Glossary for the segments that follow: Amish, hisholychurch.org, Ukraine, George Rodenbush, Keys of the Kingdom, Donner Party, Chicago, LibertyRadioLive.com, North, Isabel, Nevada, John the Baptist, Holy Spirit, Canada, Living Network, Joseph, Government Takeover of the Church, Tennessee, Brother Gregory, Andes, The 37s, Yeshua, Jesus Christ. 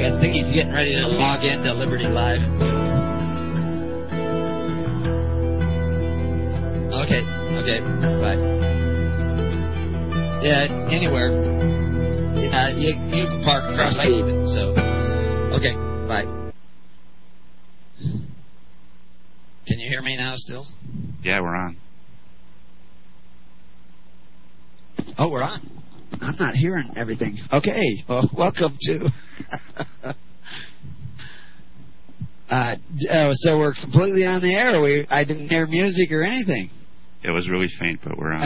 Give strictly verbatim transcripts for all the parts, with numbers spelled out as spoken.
I think he's getting ready to log into Liberty Live. Okay, okay, bye. Yeah, anywhere. Uh, you, you can park across my even, so. Okay, bye. Can you hear me now still? Yeah, we're on. Oh, we're on. I'm not hearing everything. Okay, well, welcome to... uh, oh, so we're completely on the air. We I didn't hear music or anything. It was really faint, but we're on.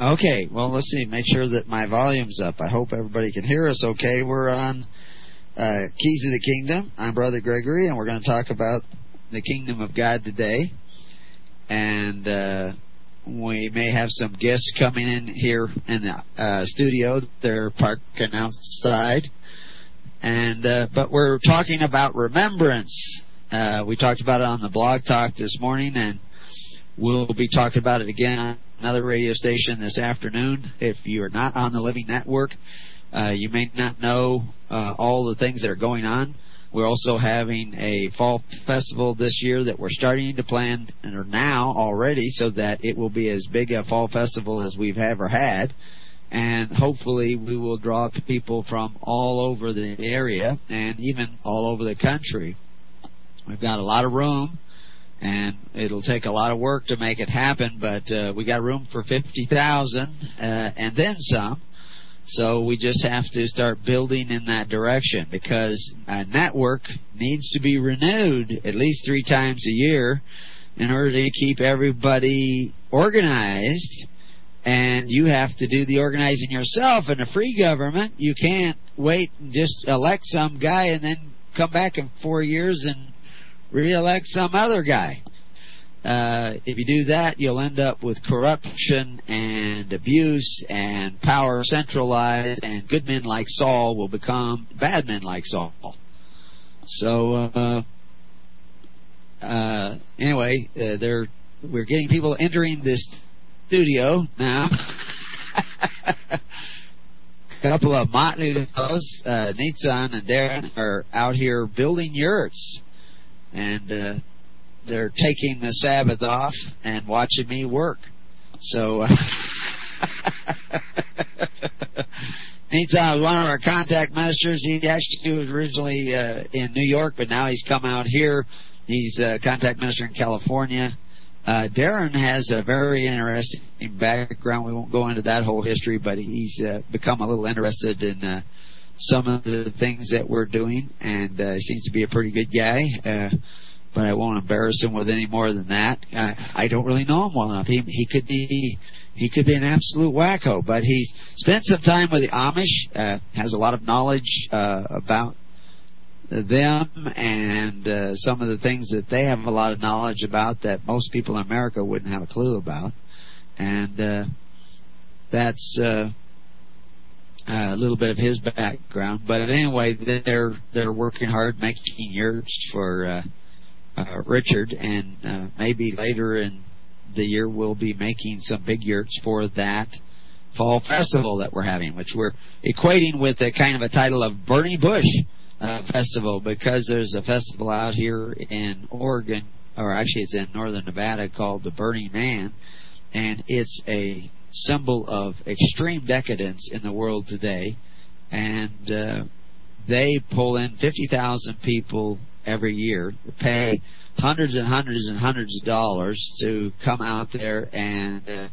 Uh, okay, well, let's see. Make sure that my volume's up. I hope everybody can hear us okay. We're on uh, Keys of the Kingdom. I'm Brother Gregory, and we're going to talk about the Kingdom of God today. And... Uh, We may have some guests coming in here in the uh, studio. They're parking outside, and uh, but we're talking about remembrance. Uh, we talked about it on the blog talk this morning, and we'll be talking about it again on another radio station this afternoon. If you are not on the Living Network, uh, you may not know uh, all the things that are going on. We're also having a fall festival this year that we're starting to plan and are now already so that it will be as big a fall festival as we've ever had. And hopefully we will draw people from all over the area and even all over the country. We've got a lot of room, and it'll take a lot of work to make it happen, but uh, we got room for fifty thousand uh, and then some. So we just have to start building in that direction, because a network needs to be renewed at least three times a year in order to keep everybody organized. And you have to do the organizing yourself. In a free government, you can't wait and just elect some guy and then come back in four years and re-elect some other guy. Uh, if you do that, you'll end up with corruption and abuse and power centralized, and good men like Saul will become bad men like Saul. So, uh, uh, anyway, uh, they're, we're getting people entering this studio now. A couple of motley fellows, uh, Nitsan and Darren, are out here building yurts, and, uh, they're taking the Sabbath off and watching me work. So, Nita was one of our contact ministers. He actually was originally uh, in New York, but now he's come out here. He's a contact minister in California. Uh, Darren has a very interesting background. We won't go into that whole history, but he's uh, become a little interested in uh, some of the things that we're doing, and uh, seems to be a pretty good guy. Uh, But I won't embarrass him with any more than that. I, I don't really know him well enough. He he could be he could be an absolute wacko. But he's spent some time with the Amish, uh, has a lot of knowledge uh, about them and uh, some of the things that they have a lot of knowledge about that most people in America wouldn't have a clue about. And uh, that's uh, a little bit of his background. But anyway, they're they're working hard, making yurts for. Uh, Uh, Richard, and uh, maybe later in the year we'll be making some big yurts for that fall festival that we're having, which we're equating with a kind of a title of Burning Bush uh, Festival, because there's a festival out here in Oregon, or actually it's in northern Nevada, called the Burning Man, and it's a symbol of extreme decadence in the world today, and uh, they pull in fifty thousand people every year, pay hundreds and hundreds and hundreds of dollars to come out there and uh,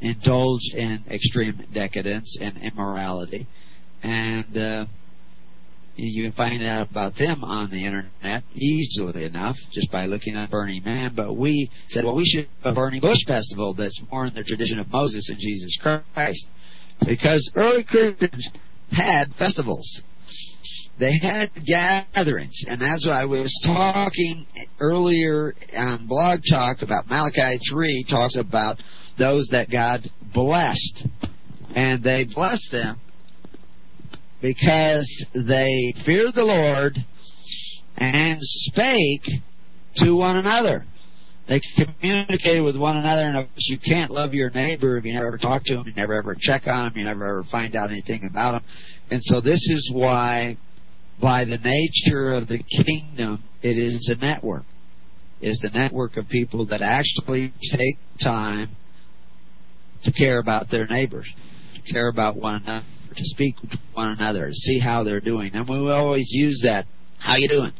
indulge in extreme decadence and immorality. And uh, you can find out about them on the internet easily enough just by looking up Burning Man. But we said, well, we should have a Burning Bush Festival that's more in the tradition of Moses and Jesus Christ, because early Christians had festivals. They had gatherings, and that's why I was talking earlier on Blog Talk about Malachi three talks about those that God blessed. And they blessed them because they feared the Lord and spake to one another. They communicated with one another, and of course you can't love your neighbor if you never ever talk to him, you never ever check on him, you never ever find out anything about him. And so this is why, by the nature of the kingdom, it is a network. It is the network of people that actually take time to care about their neighbors, to care about one another, to speak to one another, to see how they're doing. And we always use that, how you doing,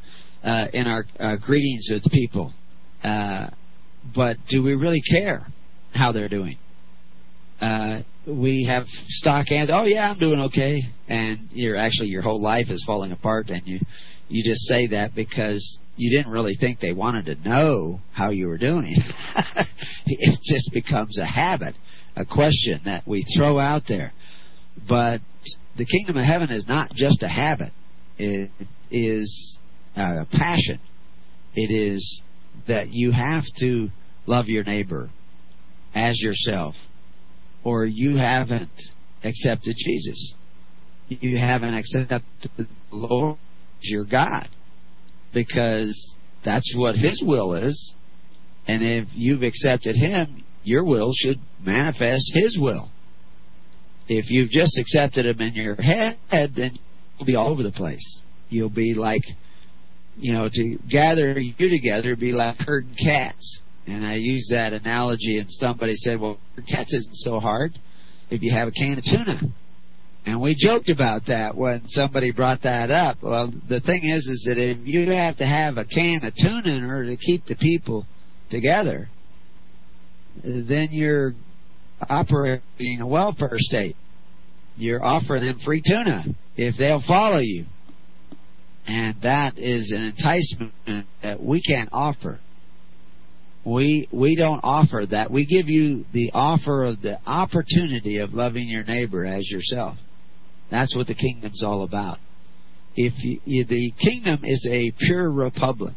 uh, in our uh, greetings with people. Uh, but do we really care how they're doing? Uh, we have stock answers. Oh yeah, I'm doing okay. And you're actually your whole life is falling apart, and you you just say that because you didn't really think they wanted to know how you were doing. It just becomes a habit, a question that we throw out there. But the kingdom of heaven is not just a habit. It is a passion. It is that you have to love your neighbor as yourself, or you haven't accepted Jesus. You haven't accepted the Lord as your God, because that's what His will is. And if you've accepted Him, your will should manifest His will. If you've just accepted Him in your head, then you'll be all over the place. You'll be like, you know, to gather you together would be like herding cats. And I use that analogy, and somebody said, well, herding cats isn't so hard if you have a can of tuna. And we joked about that when somebody brought that up. Well, the thing is, is that if you have to have a can of tuna in order to keep the people together, then you're operating a welfare state. You're offering them free tuna if they'll follow you. And that is an enticement that we can't offer. We we don't offer that. We give you the offer of the opportunity of loving your neighbor as yourself. That's what the kingdom's all about. If you, you, the kingdom is a pure republic.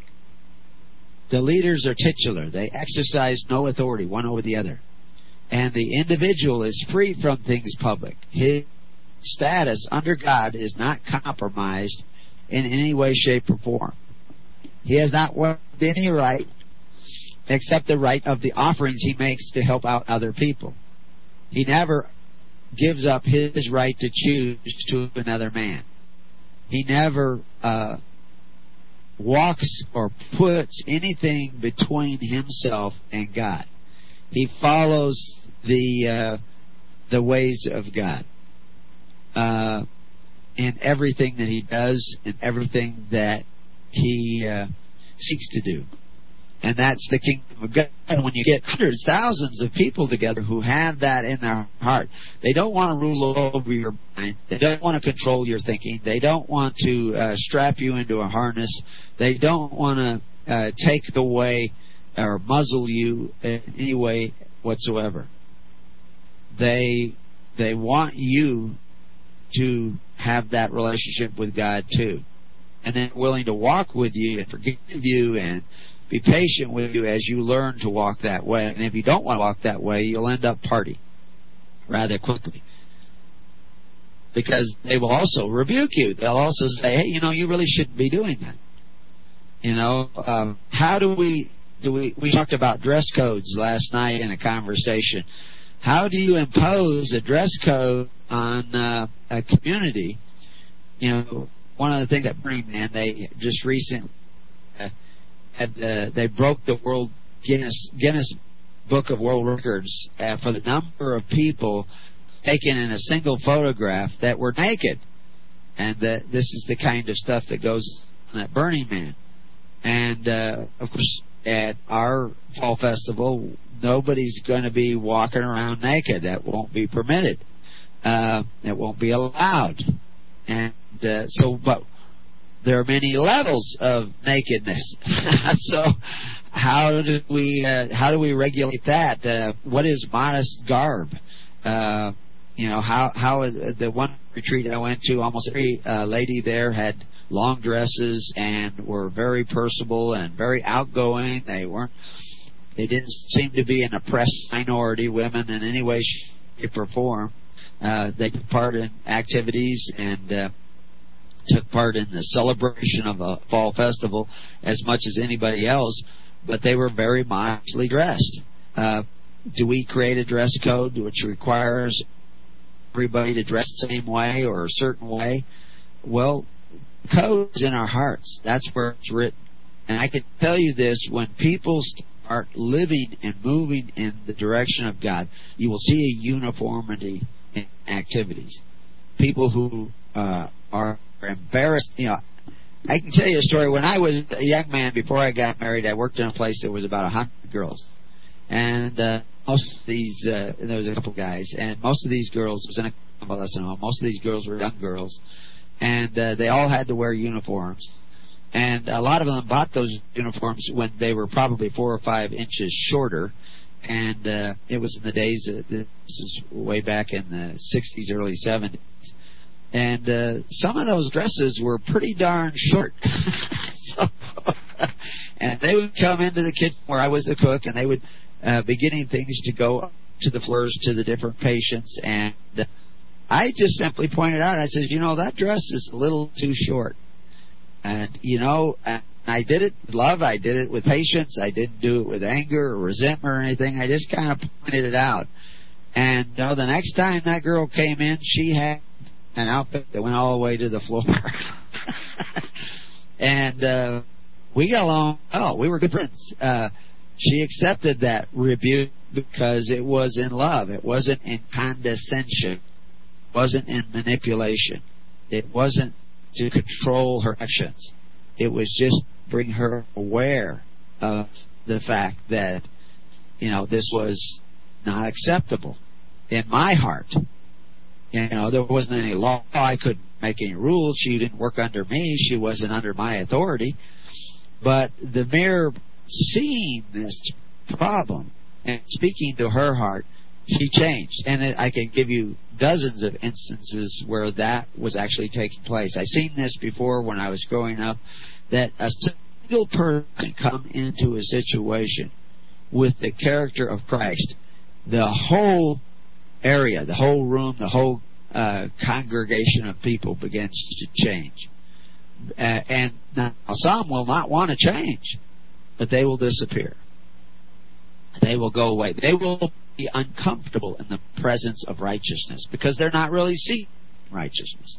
The leaders are titular. They exercise no authority one over the other. And the individual is free from things public. His status under God is not compromised in any way, shape, or form. He has not won any right except the right of the offerings he makes to help out other people. He never gives up his right to choose to another man. He never uh, walks or puts anything between himself and God. He follows the uh, the ways of God. Uh in everything that he does and everything that he uh, seeks to do. And that's the kingdom of God. And when you get hundreds, thousands of people together who have that in their heart, they don't want to rule over your mind. They don't want to control your thinking. They don't want to uh, strap you into a harness. They don't want to uh, take away or muzzle you in any way whatsoever. They, they want you to have that relationship with God too, and then willing to walk with you and forgive you and be patient with you as you learn to walk that way. And if you don't want to walk that way, you'll end up partying rather quickly, because they will also rebuke you. They'll also say, hey, you know, you really shouldn't be doing that. You know, um, how do we do we we talked about dress codes last night in a conversation. How do you impose a dress code on uh, a community? You know, one of the things that Burning Man, they just recently uh, had, uh, they broke the World Guinness Guinness Book of World Records uh, for the number of people taken in a single photograph that were naked, and that this is the kind of stuff that goes on at Burning Man. And uh, of course, at our fall festival, nobody's going to be walking around naked. That won't be permitted. Uh, it won't be allowed. And uh, so, but there are many levels of nakedness. So, how do we uh, how do we regulate that? Uh, what is modest garb? Uh, you know, how how is the one retreat I went to? Almost every uh, lady there had long dresses and were very personable and very outgoing. They weren't. They didn't seem to be an oppressed minority, women, in any way, shape, or form. Uh, they took part in activities and uh, took part in the celebration of a fall festival as much as anybody else, but they were very modestly dressed. Uh, do we create a dress code which requires everybody to dress the same way or a certain way? Well, code is in our hearts. That's where it's written. And I can tell you this, when people start living and moving in the direction of God, you will see a uniformity in activities. People who uh, are embarrassed, you know, I can tell you a story. When I was a young man, before I got married, I worked in a place that was about one hundred girls. And uh, most of these, uh, and there was a couple guys, and most of these girls, it was in a convalescent home, most of these girls were young girls, and uh, they all had to wear uniforms. And a lot of them bought those uniforms when they were probably four or five inches shorter. And uh, it was in the days, uh, this is way back in the sixties, early seventies. And uh, some of those dresses were pretty darn short. so, and they would come into the kitchen where I was the cook, and they would uh, be getting things to go up to the floors to the different patients. And uh, I just simply pointed out, I said, you know, that dress is a little too short. And, you know, I did it with love. I did it with patience. I didn't do it with anger or resentment or anything. I just kind of pointed it out. And, you know, the next time that girl came in, she had an outfit that went all the way to the floor. and uh, we got along. Oh, we were good friends. Uh, she accepted that rebuke because it was in love. It wasn't in condescension. It wasn't in manipulation. It wasn't to control her actions. It was just bring her aware of the fact that, you know, this was not acceptable in my heart. You know, there wasn't any law. I couldn't make any rules. She didn't work under me. She wasn't under my authority. But the mere seeing this problem and speaking to her heart, she changed. And I can give you dozens of instances where that was actually taking place. I've seen this before when I was growing up, that a single person can come into a situation with the character of Christ. The whole area, the whole room, the whole uh, congregation of people begins to change. Uh, and now, some will not want to change, but they will disappear. They will go away. They will be uncomfortable in the presence of righteousness because they're not really seeking righteousness.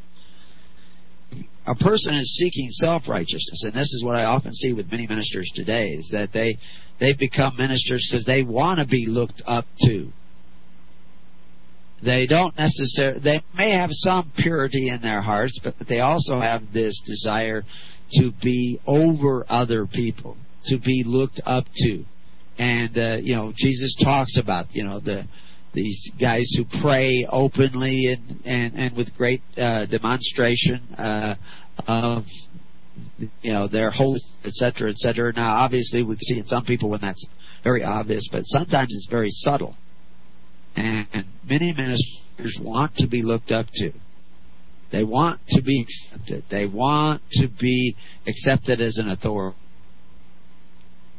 A person is seeking self-righteousness, and this is what I often see with many ministers today, is that they, they become ministers because they want to be looked up to. They don't necessarily, they may have some purity in their hearts, but they also have this desire to be over other people, to be looked up to. And, uh, you know, Jesus talks about, you know, the these guys who pray openly and, and, and with great uh, demonstration uh, of, you know, their holiness, et cetera, et cetera. Now, obviously, we see in some people when that's very obvious, but sometimes it's very subtle. And, and many ministers want to be looked up to. They want to be accepted. They want to be accepted as an authority.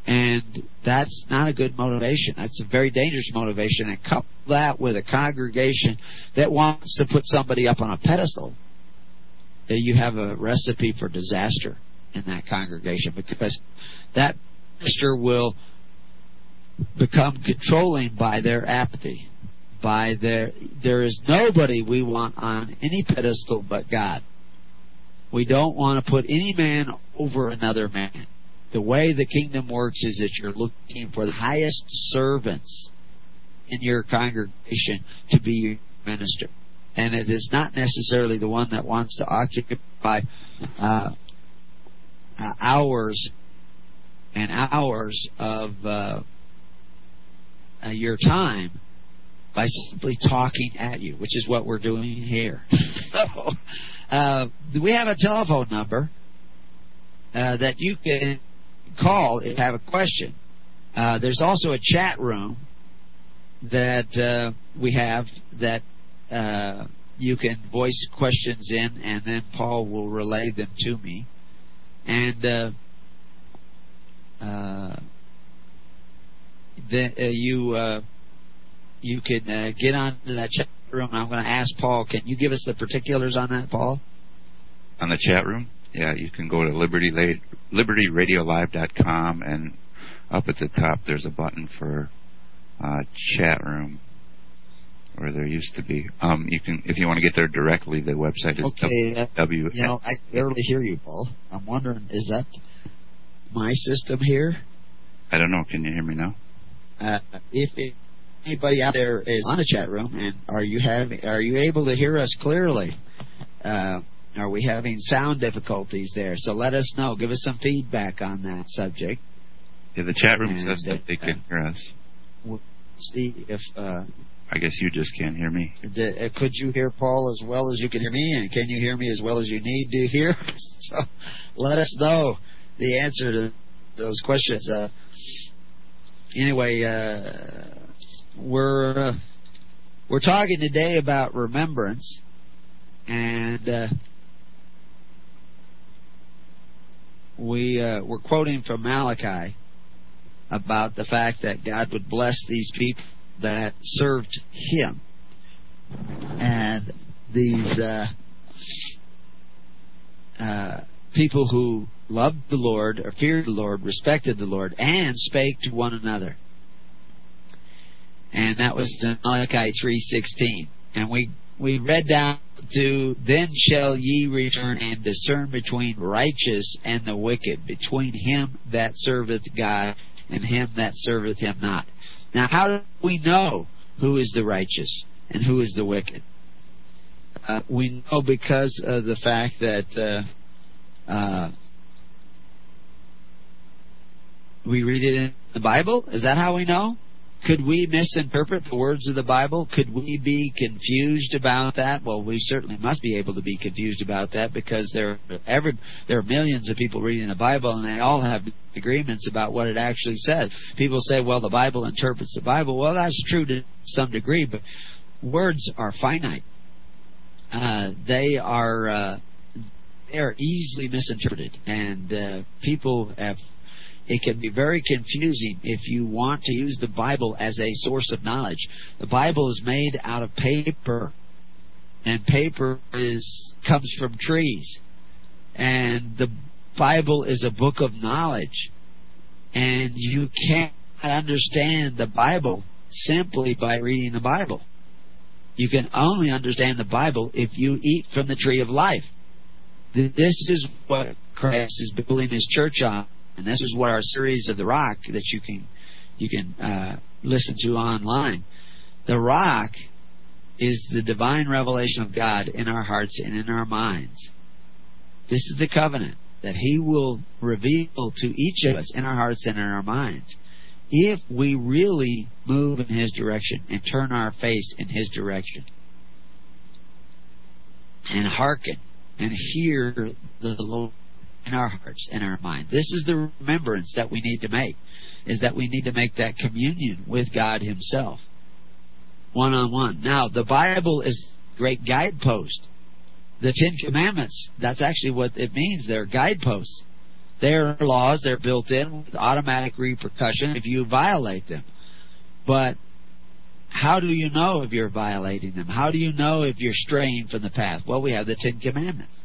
And that's not a good motivation. That's a very dangerous motivation. And couple that with a congregation that wants to put somebody up on a pedestal, you have a recipe for disaster in that congregation, because that minister will become controlling by their apathy. By their, there is nobody we want on any pedestal but God. We don't want to put any man over another man. The way the kingdom works is that you're looking for the highest servants in your congregation to be your minister. And it is not necessarily the one that wants to occupy uh, uh, hours and hours of uh, uh, your time by simply talking at you, which is what we're doing here. so, uh, we have a telephone number uh, that you can call if you have a question. Uh, there's also a chat room that uh, we have that uh, you can voice questions in, and then Paul will relay them to me. And uh, uh, then uh, you uh, you can uh, get onto that chat room. I'm going to ask Paul, can you give us the particulars on that, Paul? on the chat room, yeah, you can go to Liberty Radio Live dot com, and up at the top there's a button for uh, chat room, or there used to be. Um, you can, if you want to get there directly, the website is okay, W. Uh, you know, I barely hear you, Paul. I'm wondering, is that my system here? I don't know. Can you hear me now? Uh, if it, anybody out there is on the chat room, and are you having, are you able to hear us clearly? Uh, are we having sound difficulties there? So let us know. Give us some feedback on that subject. Yeah, the chat room and says that they can uh, hear us. We'll see if. Uh, I guess you just can't hear me. The, could you hear Paul as well as you can hear me, and can you hear me as well as you need to hear? So let us know the answer to those questions. Uh, anyway, uh, we're uh, we're talking today about remembrance, and uh, we uh, we're quoting from Malachi about the fact that God would bless these people that served him, and these uh, uh, people who loved the Lord, or feared the Lord, respected the Lord, and spake to one another. And that was Malachi three sixteen. And we we read down to, "Then shall ye return and discern between righteous and the wicked, between him that serveth God and him that serveth him not." Now, how do we know who is the righteous and who is the wicked? Uh, we know because of the fact that uh, uh, we read it in the Bible. Is that how we know? Could we misinterpret the words of the Bible? Could we be confused about that? Well, we certainly must be able to be confused about that, because there are, every, there are millions of people reading the Bible, and they all have agreements about what it actually says. People say, well, the Bible interprets the Bible. Well, that's true to some degree, but words are finite. Uh, they are uh, they are easily misinterpreted, and uh, people have... It can be very confusing if you want to use the Bible as a source of knowledge. The Bible is made out of paper, and paper is comes from trees. And the Bible is a book of knowledge, and you can't understand the Bible simply by reading the Bible. You can only understand the Bible if you eat from the tree of life. This is what Christ is building his church on. And this is what our series of The Rock that you can you can uh, listen to online. The Rock is the divine revelation of God in our hearts and in our minds. This is the covenant that he will reveal to each of us in our hearts and in our minds, if we really move in his direction and turn our face in his direction and hearken and hear the Lord in our hearts and our minds. This is the remembrance that we need to make, is that we need to make that communion with God himself, one-on-one. Now, the Bible is a great guidepost. The Ten Commandments, that's actually what it means. They're guideposts. They're laws. They're built in with automatic repercussion if you violate them. But how do you know if you're violating them? How do you know if you're straying from the path? Well, we have the Ten Commandments.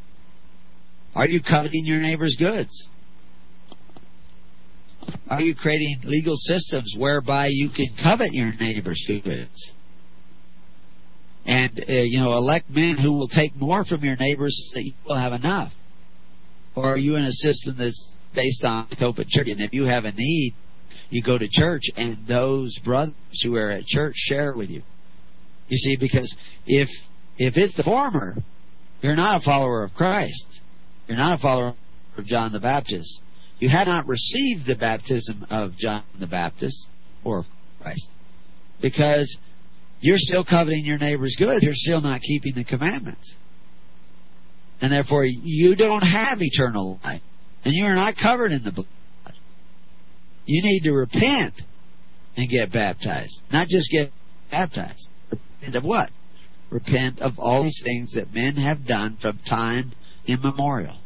Are you coveting your neighbor's goods? Are you creating legal systems whereby you can covet your neighbor's goods? And, uh, you know, elect men who will take more from your neighbors so that you will have enough. Or are you in a system that's based on charity? And if you have a need, you go to church, and those brothers who are at church share with you. You see, because if if it's the former, you're not a follower of Christ. You're not a follower of John the Baptist. You had not received the baptism of John the Baptist or of Christ, because you're still coveting your neighbor's goods. You're still not keeping the commandments. And therefore, you don't have eternal life, and you are not covered in the blood. You need to repent and get baptized. Not just get baptized. Repent of what? Repent of all these things that men have done from time immemorial.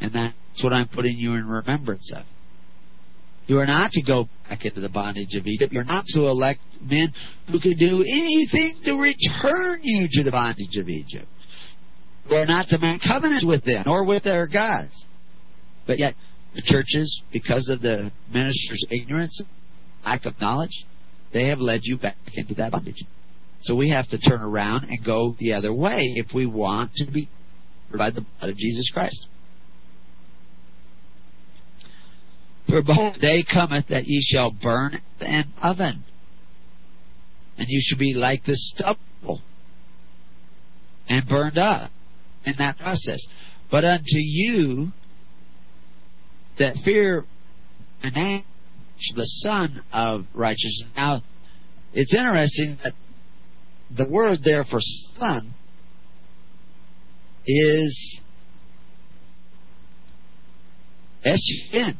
And that's what I'm putting you in remembrance of. You are not to go back into the bondage of Egypt. You're not to elect men who can do anything to return you to the bondage of Egypt. They're not to make covenants with them, nor with their gods. But yet, the churches, because of the minister's ignorance, lack of knowledge, they have led you back into that bondage. So we have to turn around and go the other way if we want to be by the blood of Jesus Christ. For behold, the day cometh that ye shall burn an oven, and you shall be like the stubble, and burned up in that process. But unto you that fear and anger, the Son of Righteousness. Now, it's interesting that the word there for son is S U N,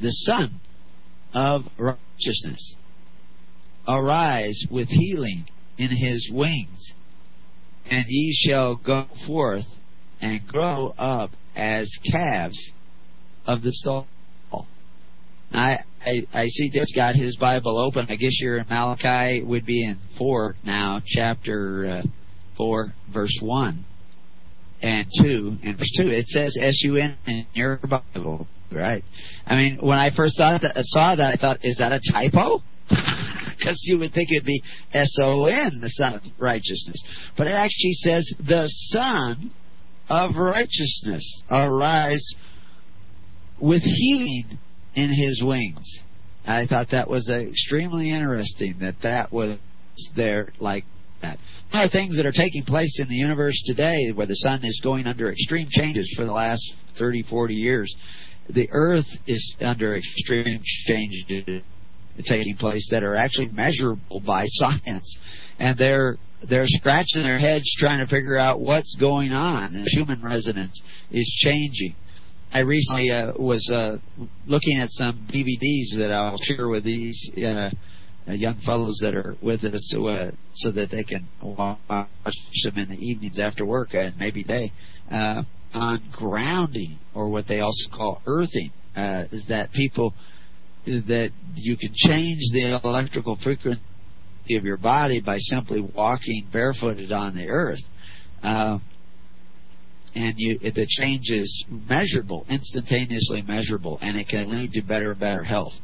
the Son of Righteousness. Arise with healing in his wings, and ye shall go forth and grow up as calves of the stall. I, I, I see Dave's got his Bible open. I guess you're in Malachi. It would be in four now, chapter uh, four, verse one and two. And verse two, it says S U N in your Bible, right? I mean, when I first saw that, saw that I thought, is that a typo? Because you would think it would be S O N, the Son of Righteousness. But it actually says, the Son of Righteousness, arise with healing in his wings. I thought that was extremely interesting that that was there like that. There are things that are taking place in the universe today where the sun is going under extreme changes for the last thirty, forty years. The earth is under extreme changes taking place that are actually measurable by science. And they're they're scratching their heads trying to figure out what's going on. The human resonance is changing. I recently uh, was uh, looking at some D V Ds that I'll share with these uh, young fellows that are with us so, uh, so that they can watch them in the evenings after work and maybe day uh, on grounding, or what they also call earthing, uh, is that people that you can change the electrical frequency of your body by simply walking barefooted on the earth. Uh, And you, the change is measurable, instantaneously measurable, and it can lead to better and better health.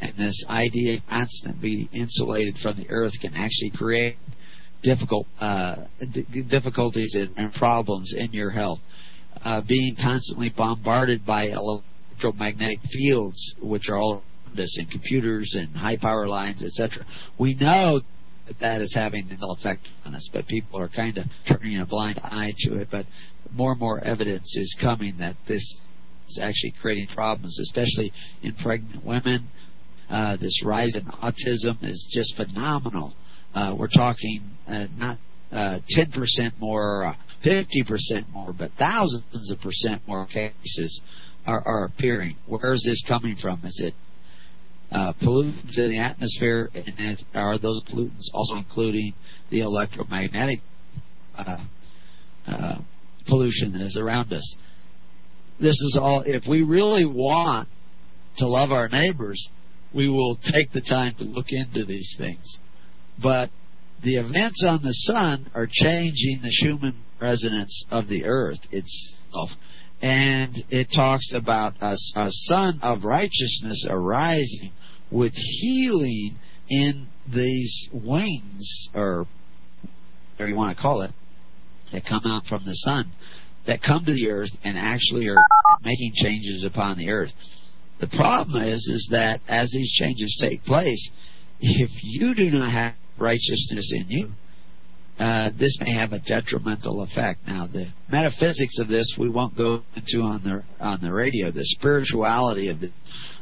And this idea of constantly being insulated from the earth can actually create difficult uh, difficulties and problems in your health. Uh, being constantly bombarded by electromagnetic fields, which are all around us, in computers and high power lines, et cetera. We know that that is having an effect on us, but people are kind of turning a blind eye to it. But more and more evidence is coming that this is actually creating problems, especially in pregnant women. Uh, this rise in autism is just phenomenal. Uh, we're talking uh, not uh, ten percent more or fifty percent more, but thousands of percent more cases are, are appearing. Where is this coming from? Is it Uh, pollutants in the atmosphere, and are those pollutants also including the electromagnetic uh, uh, pollution that is around us? This is all, if we really want to love our neighbors, we will take the time to look into these things. But the events on the sun are changing the human resonance of the earth itself. And it talks about a, a Son of Righteousness arising with healing in these wings, or whatever you want to call it, that come out from the sun, that come to the earth and actually are making changes upon the earth. The problem is, is that as these changes take place, if you do not have righteousness in you, Uh, this may have a detrimental effect. Now, the metaphysics of this we won't go into on the on the radio. The spirituality of this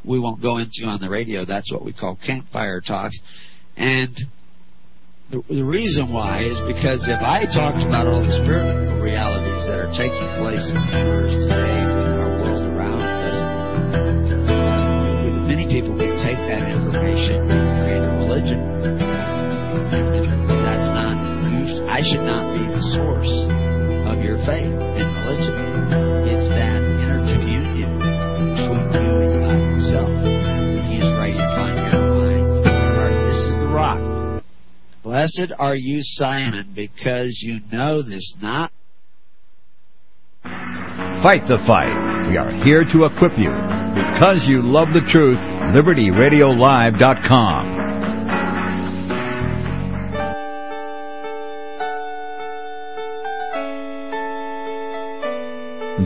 we won't go into on the radio. That's what we call campfire talks. And the, the reason why is because if I talked about all the spiritual realities that are taking place in the universe today, in our world around us, many people would take that information and create a religion. I should not be the source of your faith and religion. It's that inner communion between you and God Himself. He is right upon your minds. This is the rock. Blessed are you, Simon, because you know this, not fight the fight. We are here to equip you. Because you love the truth, Liberty Radio Live dot com.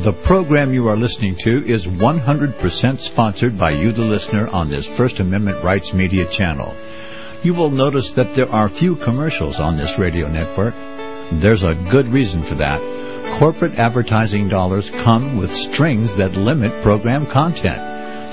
The program you are listening to is one hundred percent sponsored by you, the listener, on this First Amendment Rights Media channel. You will notice that there are few commercials on this radio network. There's a good reason for that. Corporate advertising dollars come with strings that limit program content.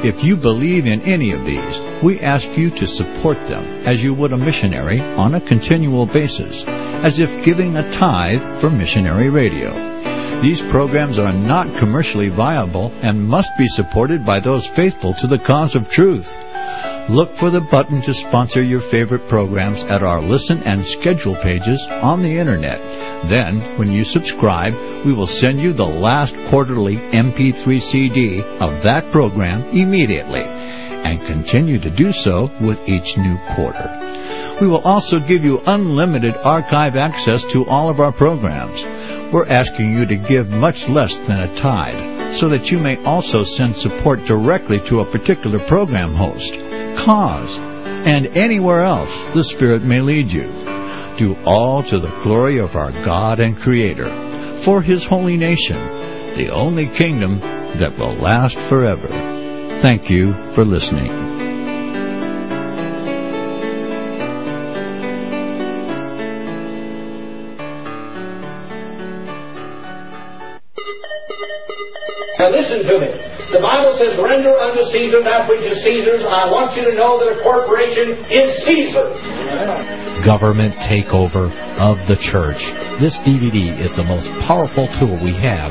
If you believe in any of these, we ask you to support them as you would a missionary on a continual basis, as if giving a tithe for missionary radio. These programs are not commercially viable and must be supported by those faithful to the cause of truth. Look for the button to sponsor your favorite programs at our listen and schedule pages on the Internet. Then, when you subscribe, we will send you the last quarterly M P three C D of that program immediately, and continue to do so with each new quarter. We will also give you unlimited archive access to all of our programs. We're asking you to give much less than a tithe, so that you may also send support directly to a particular program host, cause, and anywhere else the Spirit may lead you. Do all to the glory of our God and Creator, for His holy nation, the only kingdom that will last forever. Thank you for listening. Now listen to me. The Bible says, render unto Caesar that which is Caesar's. I want you to know that a corporation is Caesar. Yeah. Government takeover of the church. This D V D is the most powerful tool we have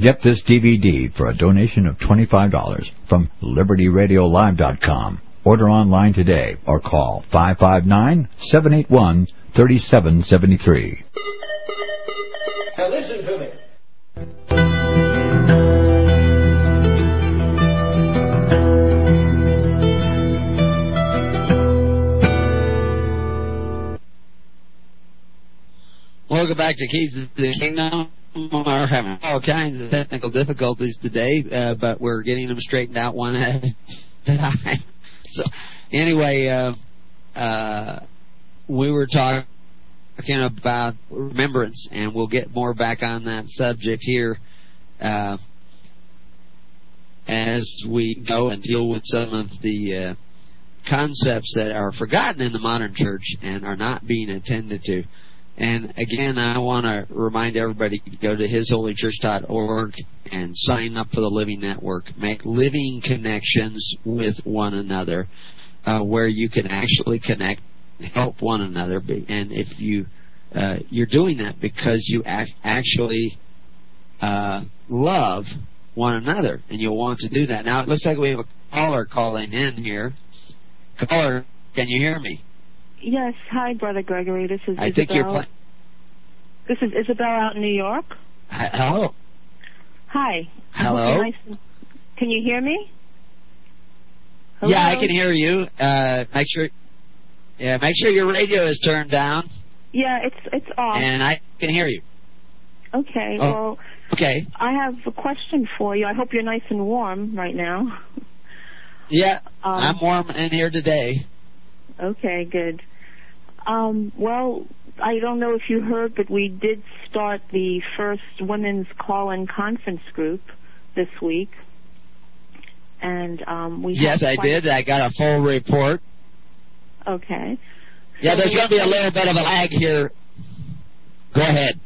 Get this D V D for a donation of twenty-five dollars from Liberty Radio Live dot com. Order online today or call five five nine, seven eight one, three seven seven three. Now listen to me. Welcome back to Keys of the Kingdom. We're having all kinds of technical difficulties today, uh, but we're getting them straightened out one at a time. So, anyway, uh, uh, we were talking about remembrance, and we'll get more back on that subject here uh, as we go and deal with some of the uh, concepts that are forgotten in the modern church and are not being attended to. And again, I want to remind everybody to go to his holy church dot org and sign up for the Living Network. Make living connections with one another, uh, where you can actually connect, help one another. And if you uh, you're doing that because you ac- actually uh, love one another, and you'll want to do that. Now it looks like we have a caller calling in here. Caller, can you hear me? Yes. Hi, Brother Gregory. This is I Isabel. Think you're pl- this is Isabel out in New York. Hi- Hello. Hi. Hello. Can you hear me? Hello? Yeah, I can hear you. Uh, make sure. Yeah, make sure your radio is turned down. Yeah, it's it's off. And I can hear you. Okay. Oh. Well. Okay. I have a question for you. I hope you're nice and warm right now. Yeah, um, I'm warm in here today. Okay, good. Um, well, I don't know if you heard, but we did start the first women's call-in conference group this week, and um, we yes, I did. I got a full report. Okay. Yeah, there's going to be a little bit of a lag here Go ahead.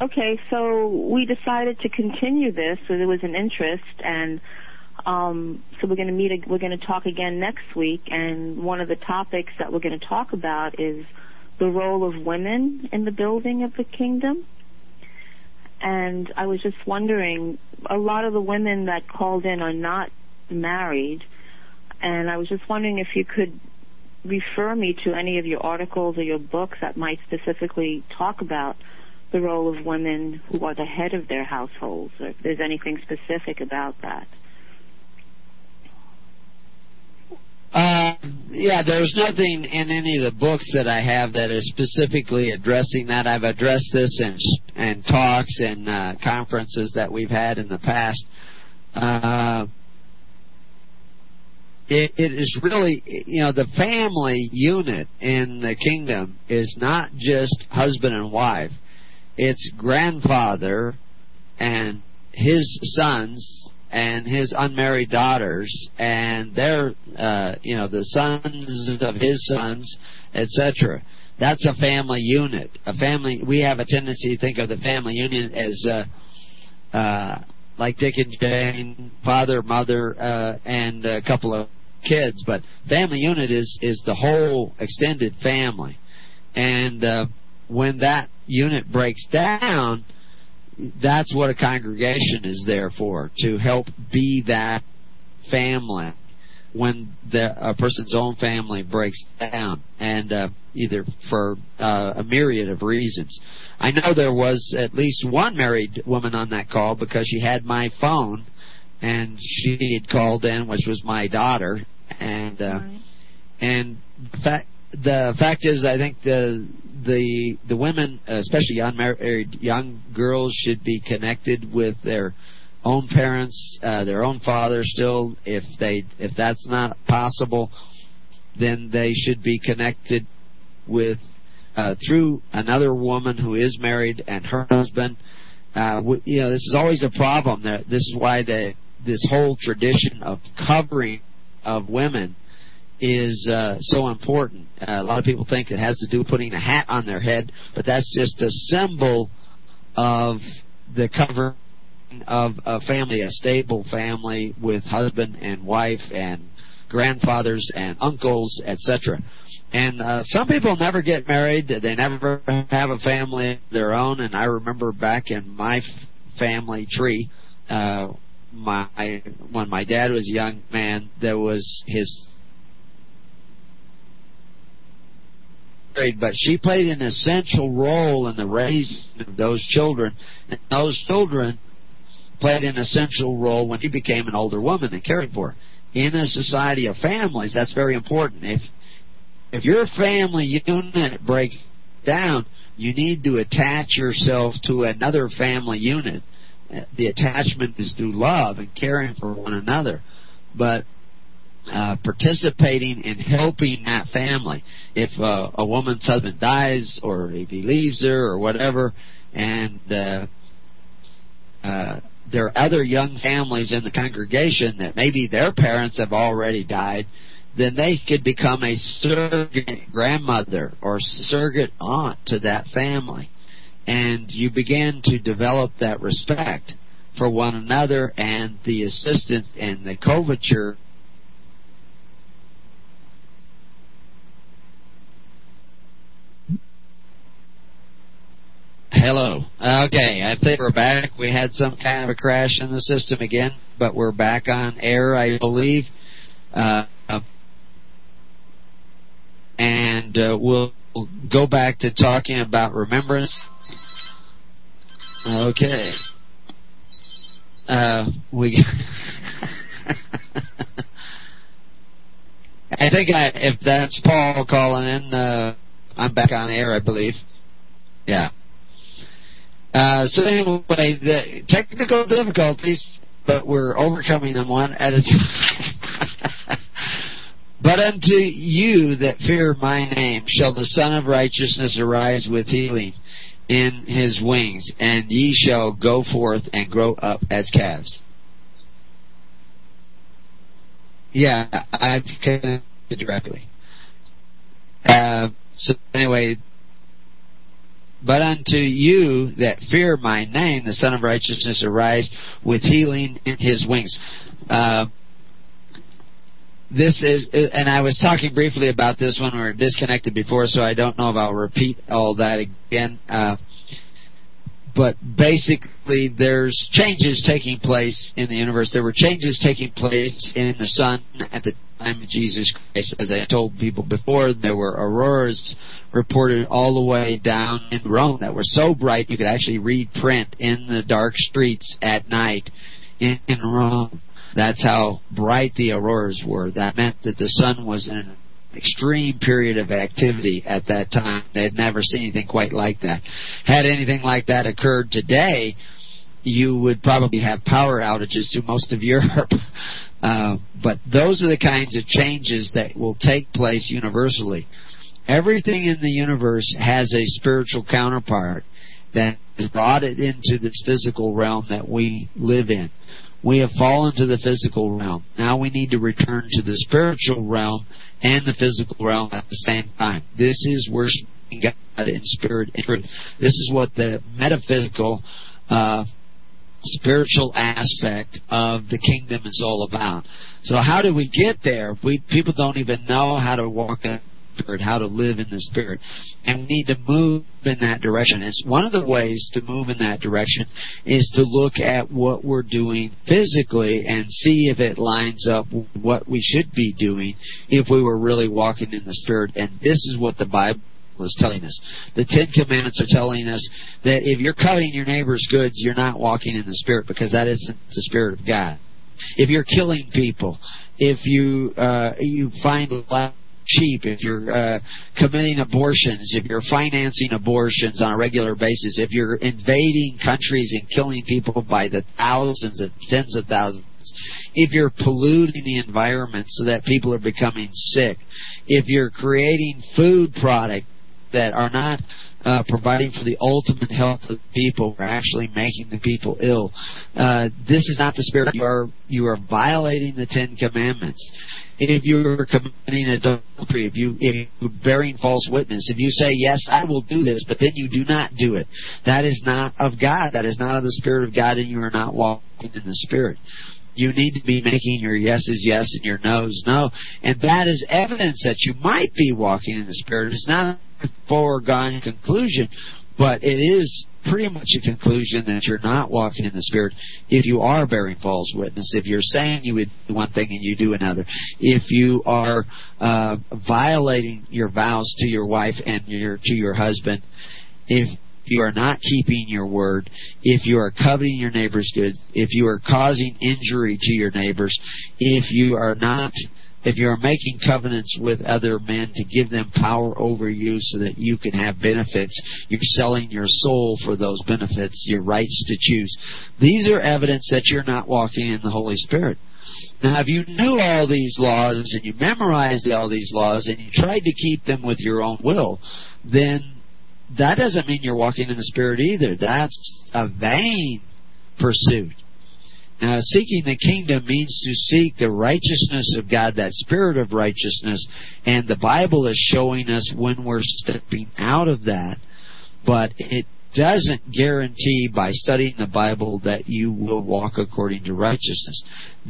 Okay, so we decided to continue this, so there was an interest, and um, so we're going to meet. We're going to talk again next week, and one of the topics that we're going to talk about is the role of women in the building of the kingdom. And I was just wondering, a lot of the women that called in are not married, and I was just wondering if you could refer me to any of your articles or your books that might specifically talk about the role of women who are the head of their households, or if there's anything specific about that. Uh, yeah, there's nothing in any of the books that I have that is specifically addressing that. I've addressed this in, in talks and uh, conferences that we've had in the past. Uh, it, it is really, you know, the family unit in the kingdom is not just husband and wife. It's grandfather and his sons and his unmarried daughters and their, uh, you know, the sons of his sons, et cetera. That's a family unit. A family. We have a tendency to think of the family unit as uh, uh, like Dick and Jane, father, mother, uh, and a couple of kids. But family unit is is the whole extended family, and uh, when that unit breaks down, that's what a congregation is there for, to help be that family when the, a person's own family breaks down, and uh, either for uh, a myriad of reasons. I know there was at least one married woman on that call because she had my phone, and she had called in, which was my daughter, and uh, and in fact, the fact is, I think the the the women, especially unmarried young girls, should be connected with their own parents, uh, their own father. Still, if they if that's not possible, then they should be connected with uh, through another woman who is married and her husband. Uh, we, you know, this is always a problem. This is why the this whole tradition of covering of women is uh, so important. Uh, a lot of people think it has to do with putting a hat on their head, but that's just a symbol of the covering of a family, a stable family with husband and wife and grandfathers and uncles, et cetera. And uh, some people never get married. They never have a family of their own. And I remember back in my family tree, uh, my when my dad was a young man, there was his but she played an essential role in the raising of those children. And those children played an essential role when she became an older woman and cared for her. In a society of families, that's very important. If if your family unit breaks down, you need to attach yourself to another family unit. The attachment is through love and caring for one another. But Uh, participating in helping that family. If uh, a woman's husband dies, or if he leaves her, or whatever, and uh, uh, there are other young families in the congregation that maybe their parents have already died, then they could become a surrogate grandmother or surrogate aunt to that family. And you begin to develop that respect for one another and the assistance and the coverture Hello. Okay, I think we're back. We had some kind of a crash in the system again, but we're back on air, I believe. Uh, and uh, we'll go back to talking about remembrance. Okay. Uh, we... I think I, if that's Paul calling in, uh, I'm back on air, I believe. Yeah. Uh, so anyway, the technical difficulties, but we're overcoming them one at a time. But unto you that fear my name shall the Son of Righteousness arise with healing in his wings, and ye shall go forth and grow up as calves. Yeah, I've connected directly. Uh, so anyway... But unto you that fear my name, the Son of Righteousness arise with healing in his wings. Uh, this is, and I was talking briefly about this when we were disconnected before, so I don't know if I'll repeat all that again. Uh, but basically, there's changes taking place in the universe. There were changes taking place in the sun at the time of Jesus Christ. As I told people before, there were auroras reported all the way down in Rome that were so bright you could actually read print in the dark streets at night in, in Rome. That's how bright the auroras were. That meant that the sun was in an extreme period of activity at that time. They had never seen anything quite like that. Had anything like that occurred today, you would probably have power outages through most of Europe. Uh, but those are the kinds of changes that will take place universally. Everything in the universe has a spiritual counterpart that has brought it into this physical realm that we live in. We have fallen to the physical realm. Now we need to return to the spiritual realm and the physical realm at the same time. This is worshiping God in spirit and truth. This is what the metaphysical uh spiritual aspect of the kingdom is all about. So how do we get there? We people don't even know how to walk in the spirit, how to live in the spirit. And we need to move in that direction. It's one of the ways to move in that direction is to look at what we're doing physically and see if it lines up with what we should be doing if we were really walking in the spirit. And this is what the Bible is telling us. The Ten Commandments are telling us that if you're coveting your neighbor's goods, you're not walking in the Spirit, because that isn't the Spirit of God. If you're killing people, if you uh, you find life cheap, if you're uh, committing abortions, if you're financing abortions on a regular basis, if you're invading countries and killing people by the thousands and tens of thousands, if you're polluting the environment so that people are becoming sick, if you're creating food products that are not uh, providing for the ultimate health of the people, are actually making the people ill. Uh, this is not the spirit. You are you are violating the Ten Commandments. If you are committing adultery, if you if you're bearing false witness, if you say, yes, I will do this, but then you do not do it, that is not of God. That is not of the Spirit of God, and you are not walking in the Spirit. You need to be making your yeses yes and your noes no. And that is evidence that you might be walking in the Spirit. It's not a foregone conclusion, but it is pretty much a conclusion that you're not walking in the Spirit if you are bearing false witness, if you're saying you would do one thing and you do another, if you are uh, violating your vows to your wife and your to your husband, if you are not keeping your word, if you are coveting your neighbor's goods, if you are causing injury to your neighbors, if you are not, if you are making covenants with other men to give them power over you so that you can have benefits, you're selling your soul for those benefits, your rights to choose. These are evidence that you're not walking in the Holy Spirit. Now, if you knew all these laws and you memorized all these laws and you tried to keep them with your own will, then that doesn't mean you're walking in the Spirit either. That's a vain pursuit. Now, seeking the kingdom means to seek the righteousness of God, that spirit of righteousness, and the Bible is showing us when we're stepping out of that, but it doesn't guarantee by studying the Bible that you will walk according to righteousness.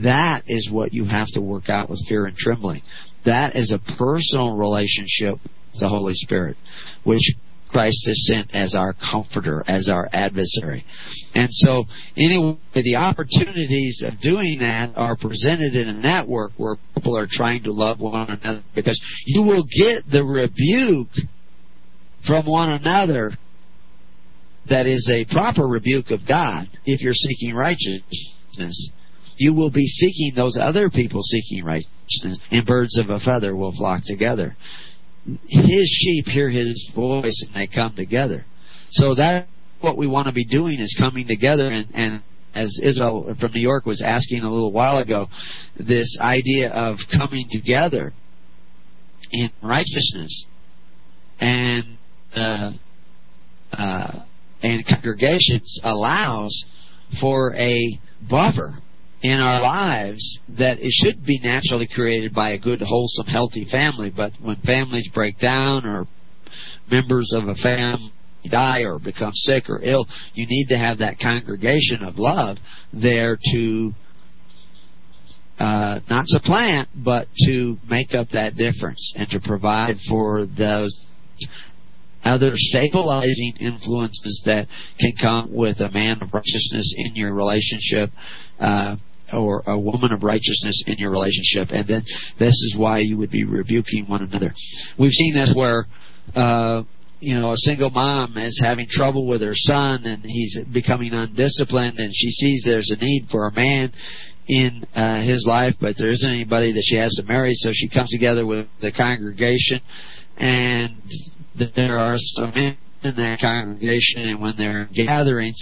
That is what you have to work out with fear and trembling. That is a personal relationship with the Holy Spirit, which Christ is sent as our comforter, as our adversary. And so, anyway, the opportunities of doing that are presented in a network where people are trying to love one another, because you will get the rebuke from one another that is a proper rebuke of God if you're seeking righteousness. You will be seeking those other people seeking righteousness, and birds of a feather will flock together. His sheep hear his voice and they come together. So that's what we want to be doing, is coming together. And, and as Isabel from New York was asking a little while ago, this idea of coming together in righteousness and uh, uh, and congregations allows for a buffer in our lives that it should be naturally created by a good, wholesome, healthy family. But when families break down or members of a family die or become sick or ill, you need to have that congregation of love there to uh, not supplant, but to make up that difference and to provide for those other stabilizing influences that can come with a man of righteousness in your relationship, uh, or a woman of righteousness in your relationship. And then this is why you would be rebuking one another. We've seen this where, uh, you know, a single mom is having trouble with her son and he's becoming undisciplined, and she sees there's a need for a man in uh, his life, but there isn't anybody that she has to marry, so she comes together with the congregation, and there are some men in that congregation, and when they're in gatherings,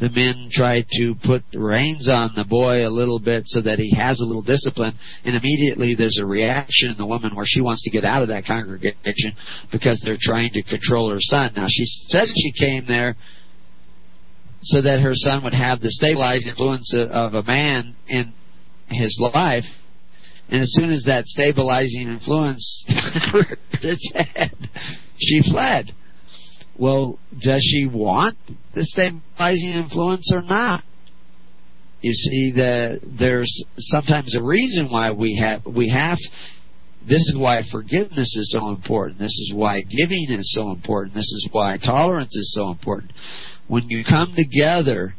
the men try to put the reins on the boy a little bit so that he has a little discipline, and immediately there's a reaction in the woman where she wants to get out of that congregation because they're trying to control her son. Now, she said she came there so that her son would have the stabilizing influence of a man in his life, and as soon as that stabilizing influence reared its head, she fled. Well, does she want the stabilizing influence or not? You see, the, there's sometimes a reason why we have, we have. This is why forgiveness is so important. This is why giving is so important. This is why tolerance is so important. When you come together,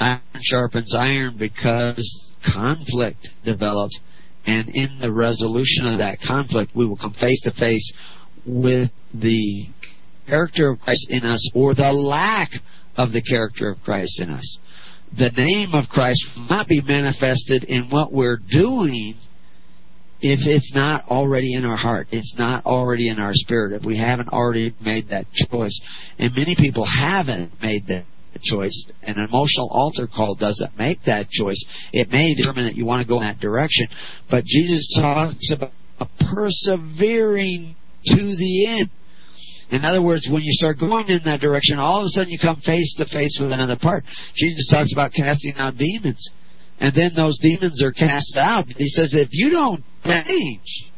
iron sharpens iron, because conflict develops. And in the resolution of that conflict, we will come face to face with the character of Christ in us, or the lack of the character of Christ in us. The name of Christ will not be manifested in what we're doing if it's not already in our heart, it's not already in our spirit, if we haven't already made that choice. And many people haven't made that choice. An emotional altar call doesn't make that choice. It may determine that you want to go in that direction, but Jesus talks about persevering to the end. In other words, when you start going in that direction, all of a sudden you come face to face with another part. Jesus talks about casting out demons, and then those demons are cast out. He says, if you don't change,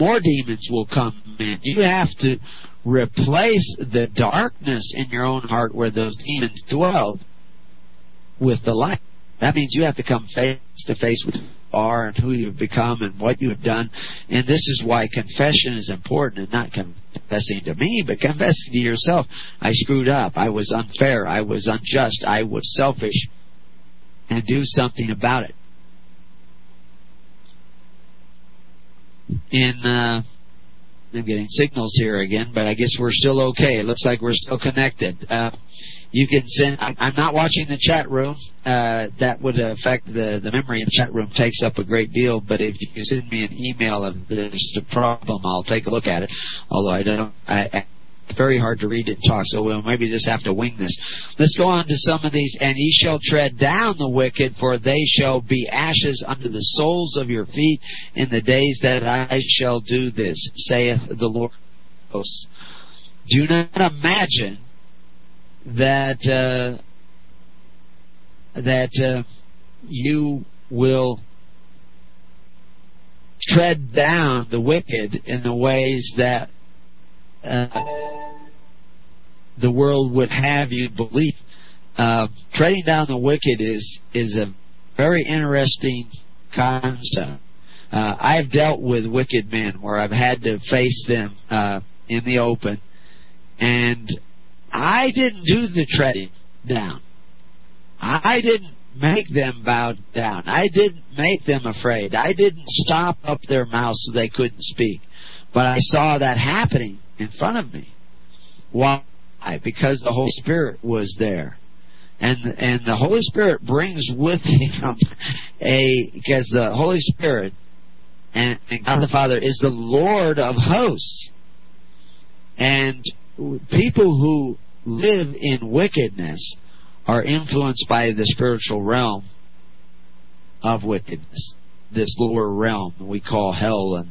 more demons will come in. You have to replace the darkness in your own heart where those demons dwell with the light. That means you have to come face to face with who you are and who you've become and what you have done. And this is why confession is important, and not confessing to me, but confessing to yourself. I screwed up. I was unfair. I was unjust. I was selfish. And do something about it. In, uh, I'm getting signals here again, but I guess we're still okay. It looks like we're still connected. Uh, you can send, I, I'm not watching the chat room. Uh, that would affect the, the memory of the chat room, takes up a great deal, but if you send me an email if there's a problem, I'll take a look at it. Although I don't, I, I it's very hard to read and talk, so we'll maybe just have to wing this. Let's go on to some of these. And ye shall tread down the wicked, for they shall be ashes under the soles of your feet in the days that I shall do this, saith the Lord of hosts. Do not imagine that uh, that uh, you will tread down the wicked in the ways that Uh, the world would have you believe. Uh, treading down the wicked is is a very interesting concept. Uh, I've dealt with wicked men where I've had to face them uh, in the open, and I didn't do the treading down. I didn't make them bow down. I didn't make them afraid. I didn't stop up their mouths so they couldn't speak. But I saw that happening in front of me. Why? Because the Holy Spirit was there. And and the Holy Spirit brings with him a... Because the Holy Spirit and, and God the Father is the Lord of hosts. And people who live in wickedness are influenced by the spiritual realm of wickedness. This lower realm we call hell and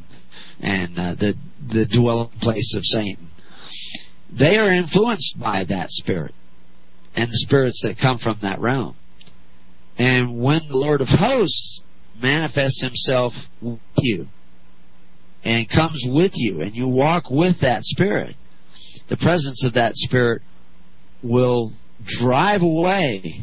and uh, the the dwelling place of Satan. They are influenced by that spirit and the spirits that come from that realm. And when the Lord of hosts manifests himself with you and comes with you and you walk with that spirit, the presence of that spirit will drive away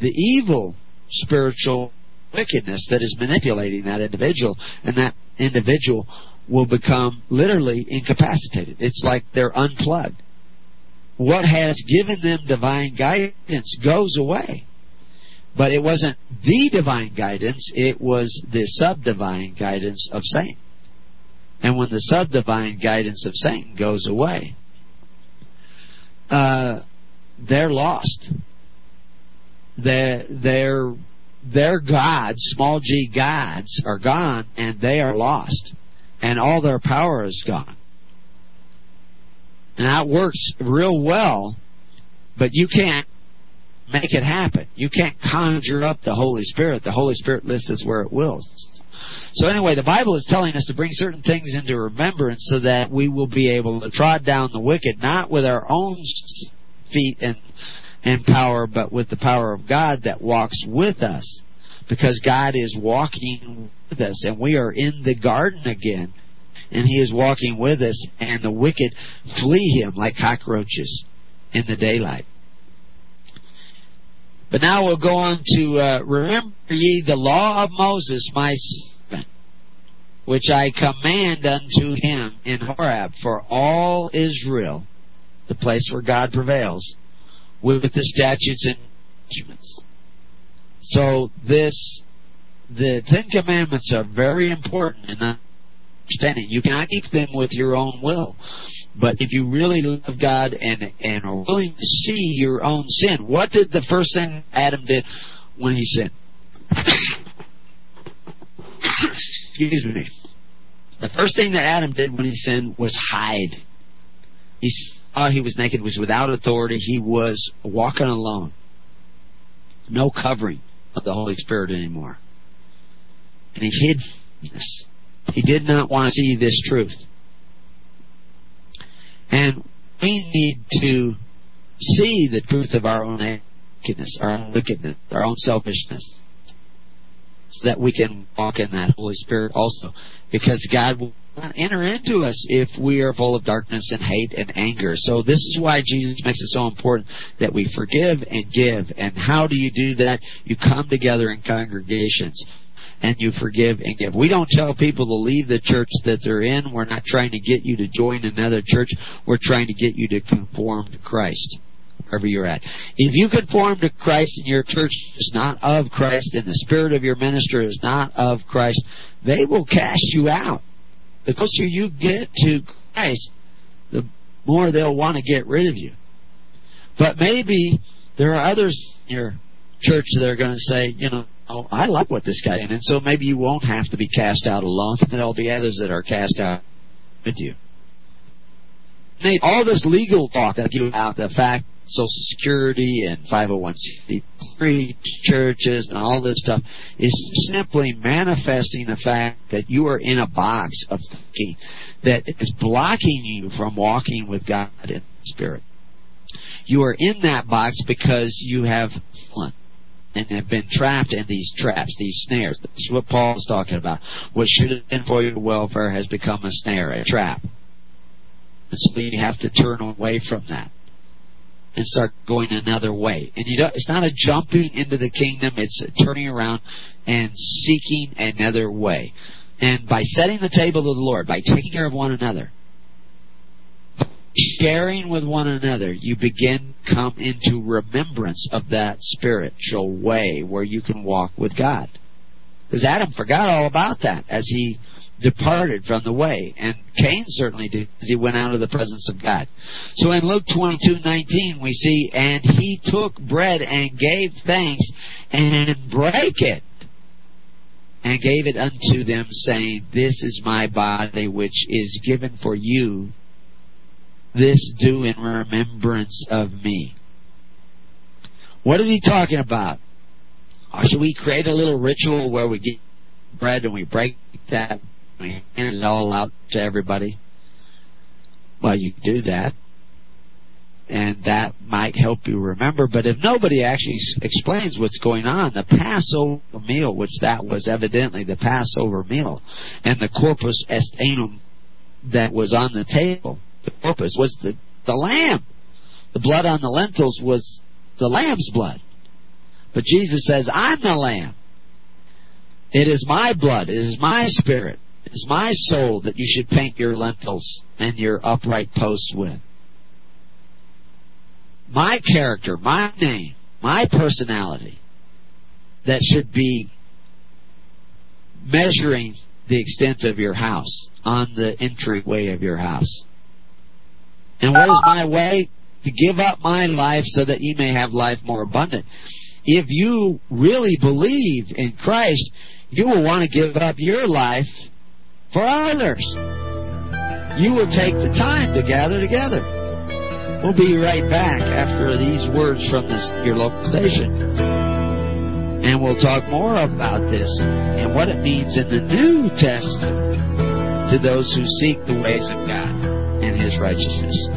the evil spiritual wickedness that is manipulating that individual, and that individual will become literally incapacitated. It's like they're unplugged. What has given them divine guidance goes away. But it wasn't the divine guidance, it was the subdivine guidance of Satan. And when the subdivine guidance of Satan goes away, uh, they're lost. They're, they're, their gods, small g gods, are gone, and they are lost. And all their power is gone. And that works real well, but you can't make it happen. You can't conjure up the Holy Spirit. The Holy Spirit listeth where it wills. So anyway, the Bible is telling us to bring certain things into remembrance so that we will be able to trod down the wicked, not with our own feet and and power, but with the power of God that walks with us, because God is walking with us, and we are in the garden again, and He is walking with us, and the wicked flee Him like cockroaches in the daylight. But now we'll go on to, uh, remember ye the law of Moses, my servant, which I command unto him in Horeb for all Israel, the place where God prevails, with the statutes and judgments. So this, the Ten Commandments are very important in understanding. You cannot keep them with your own will. But if you really love God and, and are willing to see your own sin, what did the first thing Adam did when he sinned? Excuse me. The first thing that Adam did when he sinned was hide. He saw he was naked, was without authority. He was walking alone. No covering of the Holy Spirit anymore. And he hid this. He did not want to see this truth. And we need to see the truth of our own wickedness, our own wickedness, our own selfishness, so that we can walk in that Holy Spirit also. Because God will not enter into us if we are full of darkness and hate and anger. So this is why Jesus makes it so important that we forgive and give. And how do you do that? You come together in congregations. And you forgive and give. We don't tell people to leave the church that they're in. We're not trying to get you to join another church. We're trying to get you to conform to Christ, wherever you're at. If you conform to Christ and your church is not of Christ and the spirit of your minister is not of Christ, they will cast you out. The closer you get to Christ, the more they'll want to get rid of you. But maybe there are others in your church that are going to say, you know, oh, I like what this guy did, and so maybe you won't have to be cast out alone. There'll be others that are cast out with you. Nate, all this legal talk that you about the fact Social Security and five oh one c three churches and all this stuff is simply manifesting the fact that you are in a box of thinking that is blocking you from walking with God in the Spirit. You are in that box because you have fallen and have been trapped in these traps, these snares. That's what Paul is talking about. What should have been for your welfare has become a snare, a trap. And so you have to turn away from that and start going another way. And you don't, it's not a jumping into the kingdom. It's a turning around and seeking another way. And by setting the table to the Lord, by taking care of one another, sharing with one another, you begin to come into remembrance of that spiritual way where you can walk with God. Because Adam forgot all about that as he departed from the way. And Cain certainly did as he went out of the presence of God. So in Luke twenty-two nineteen we see, and he took bread and gave thanks and brake it and gave it unto them, saying, this is my body which is given for you. This do in remembrance of me. What is he talking about? Or should we create a little ritual where we get bread and we break that and we hand it all out to everybody? Well, you can do that. And that might help you remember. But if nobody actually explains what's going on, the Passover meal, which that was evidently the Passover meal, and the corpus est annum that was on the table, the corpus was the, the lamb The blood on the lentils was the lamb's blood. But Jesus says, I'm the lamb. It is my blood. It is my spirit. It is my soul that you should paint your lentils and your upright posts with. My character, my name, my personality that should be measuring the extent of your house on the entryway of your house. And what is my way? To give up my life so that you may have life more abundant. If you really believe in Christ, you will want to give up your life for others. You will take the time to gather together. We'll be right back after these words from this, your local station. And we'll talk more about this and what it means in the New Testament to those who seek the ways of God and His righteousness.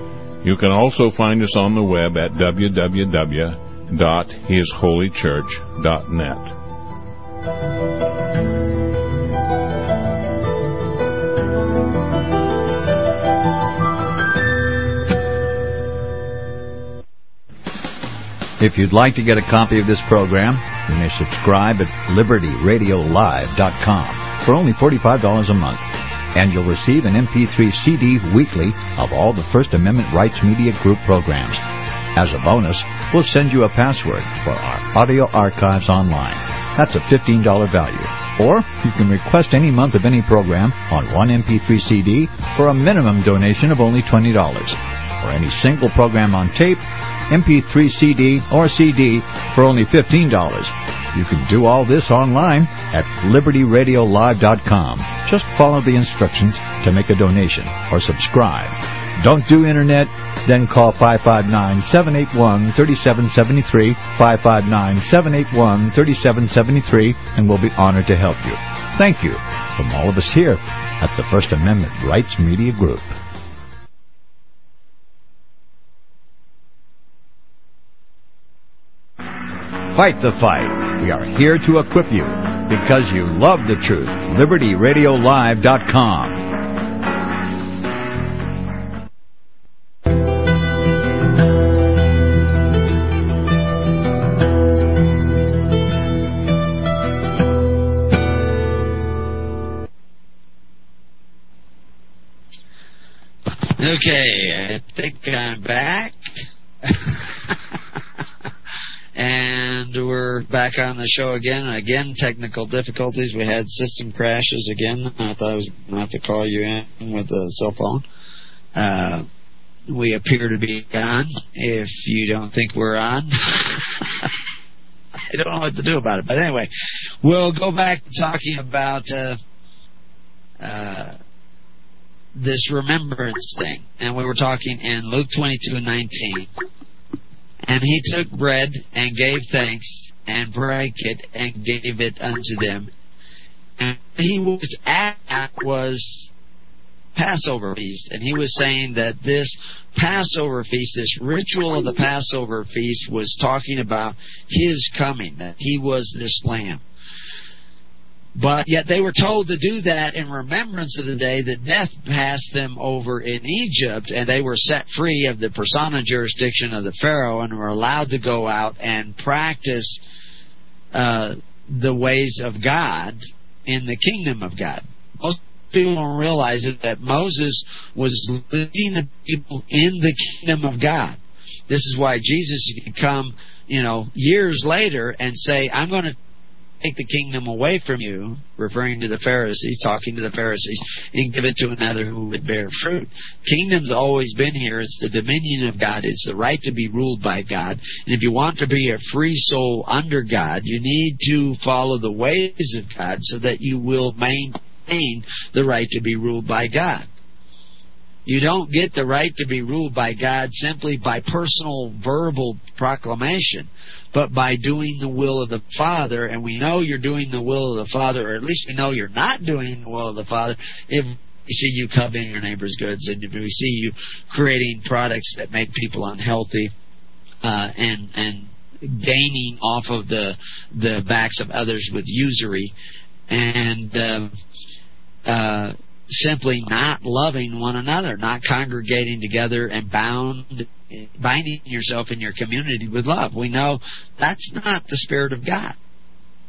You can also find us on the web at w w w dot his holy church dot net. If you'd like to get a copy of this program, you may subscribe at Liberty Radio Live dot com for only forty-five dollars a month. And you'll receive an M P three C D weekly of all the First Amendment Rights Media Group programs. As a bonus, we'll send you a password for our audio archives online. That's a fifteen dollars value. Or you can request any month of any program on one M P three C D for a minimum donation of only twenty dollars. Or any single program on tape, M P three C D, or C D for only fifteen dollars. You can do all this online at Liberty Radio Live dot com. Just follow the instructions to make a donation or subscribe. Don't do internet? Then call five five nine, seven eight one, three seven seven three, five five nine, seven eight one, three seven seven three, and we'll be honored to help you. Thank you from all of us here at the First Amendment Rights Media Group. Fight the fight. We are here to equip you, because you love the truth. Liberty Radio Live dot com. Okay, I think I'm back. And we're back on the show again. Again, technical difficulties. We had system crashes again. I thought I was going to have to call you in with a cell phone. Uh, we appear to be on. If you don't think we're on, I don't know what to do about it. But anyway, we'll go back to talking about uh, uh, this remembrance thing. And we were talking in Luke twenty-two nineteen. And he took bread and gave thanks and brake it and gave it unto them. And he was at was Passover feast. And he was saying that this Passover feast, this ritual of the Passover feast, was talking about his coming, that he was this lamb. But yet they were told to do that in remembrance of the day that death passed them over in Egypt, and they were set free of the persona jurisdiction of the Pharaoh and were allowed to go out and practice uh, the ways of God in the kingdom of God. Most people don't realize that Moses was leading the people in the kingdom of God. This is why Jesus could come, you know, years later and say, I'm going to take the kingdom away from you, referring to the Pharisees, talking to the Pharisees, and give it to another who would bear fruit. Kingdom's always been here. It's the dominion of God. It's the right to be ruled by God. And if you want to be a free soul under God, you need to follow the ways of God so that you will maintain the right to be ruled by God. You don't get the right to be ruled by God simply by personal verbal proclamation, but by doing the will of the Father. And we know you're doing the will of the Father, or at least we know you're not doing the will of the Father, if we see you coveting your neighbor's goods, and if we see you creating products that make people unhealthy uh, and and gaining off of the, the backs of others with usury, and... Uh, uh, Simply not loving one another, not congregating together and bound, binding yourself in your community with love. We know that's not the Spirit of God.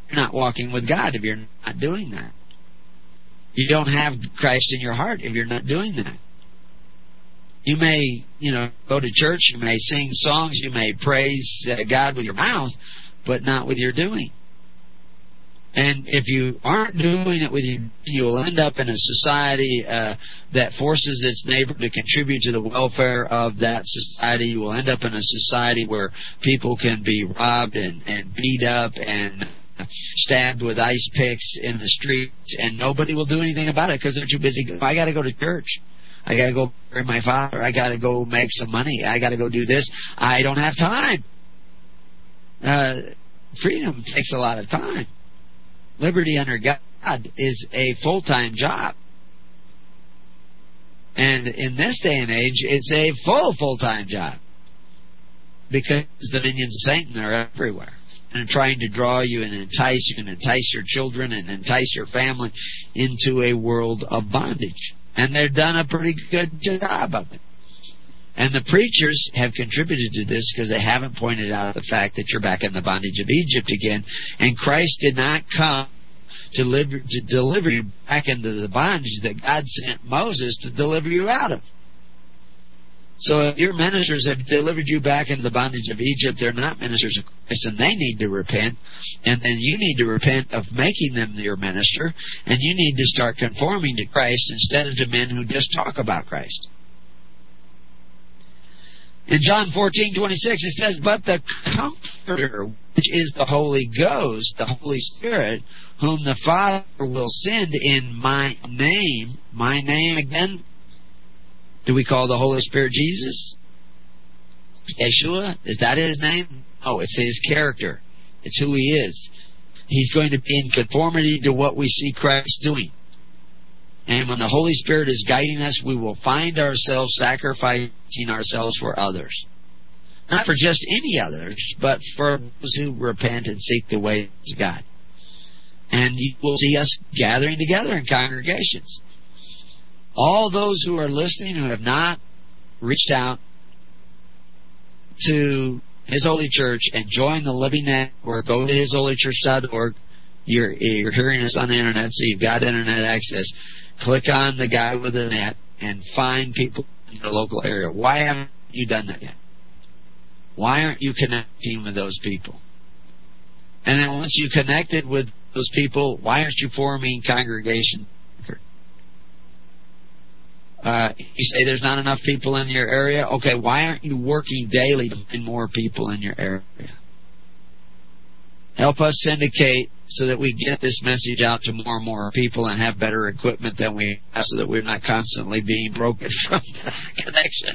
You're not walking with God if you're not doing that. You don't have Christ in your heart if you're not doing that. You may, you know, go to church, you may sing songs, you may praise God with your mouth, but not with your doing. And if you aren't doing it with you, you'll end up in a society uh, that forces its neighbor to contribute to the welfare of that society. You will end up in a society where people can be robbed and, and beat up and stabbed with ice picks in the streets, and nobody will do anything about it because they're too busy. I got to go to church. I got to go bury my father. I got to go make some money. I got to go do this. I don't have time. Uh, freedom takes a lot of time. Liberty under God is a full-time job. And in this day and age, it's a full, full-time job. Because the minions of Satan are everywhere. And trying to draw you and entice you and entice your children and entice your family into a world of bondage. And they've done a pretty good job of it. And the preachers have contributed to this because they haven't pointed out the fact that you're back in the bondage of Egypt again. And Christ did not come to, liber- to deliver you back into the bondage that God sent Moses to deliver you out of. So if your ministers have delivered you back into the bondage of Egypt, they're not ministers of Christ, and they need to repent. And then you need to repent of making them your minister. And you need to start conforming to Christ instead of to men who just talk about Christ. In John fourteen twenty six, it says, "But the Comforter, which is the Holy Ghost, the Holy Spirit, whom the Father will send in my name," my name again. Do we call the Holy Spirit Jesus? Yeshua? Is that his name? Oh, it's his character. It's who he is. He's going to be in conformity to what we see Christ doing. And when the Holy Spirit is guiding us, we will find ourselves sacrificing ourselves for others. Not for just any others, but for those who repent and seek the ways of God. And you will see us gathering together in congregations. All those who are listening who have not reached out to His Holy Church and joined the Living Network, go to his holy church dot org. You're, you're hearing us on the internet, so you've got internet access. Click on the guy with the net and find people in your local area. Why haven't you done that yet? Why aren't you connecting with those people? And then once you connected with those people, why aren't you forming congregations? Uh, you say there's not enough people in your area? Okay, why aren't you working daily to find more people in your area? Help us syndicate so that we get this message out to more and more people and have better equipment than we have so that we're not constantly being broken from the connection.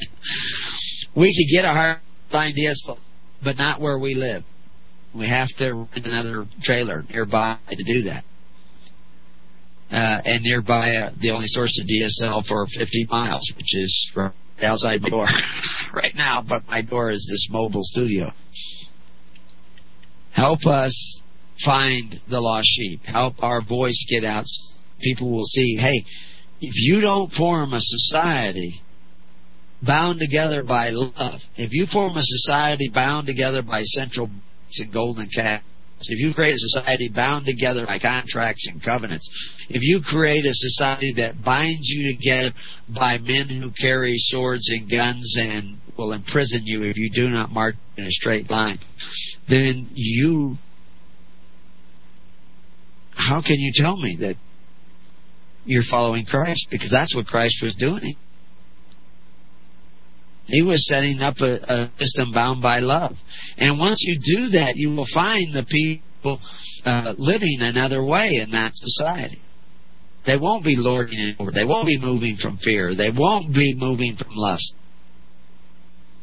We could get a hardline D S L, but not where we live. We have to rent another trailer nearby to do that. Uh, and nearby, uh, the only source of D S L for fifty miles, which is from outside my door right now, but my door is this mobile studio. Help us find the lost sheep. Help our voice get out. People will see, hey, if you don't form a society bound together by love, if you form a society bound together by central banks and golden calves, if you create a society bound together by contracts and covenants, if you create a society that binds you together by men who carry swords and guns and will imprison you if you do not march in a straight line, then you how can you tell me that you're following Christ? Because that's what Christ was doing. He was setting up a, a system bound by love. And once you do that, you will find the people uh, living another way in that society. They won't be lording it over. They won't be moving from fear. They won't be moving from lust.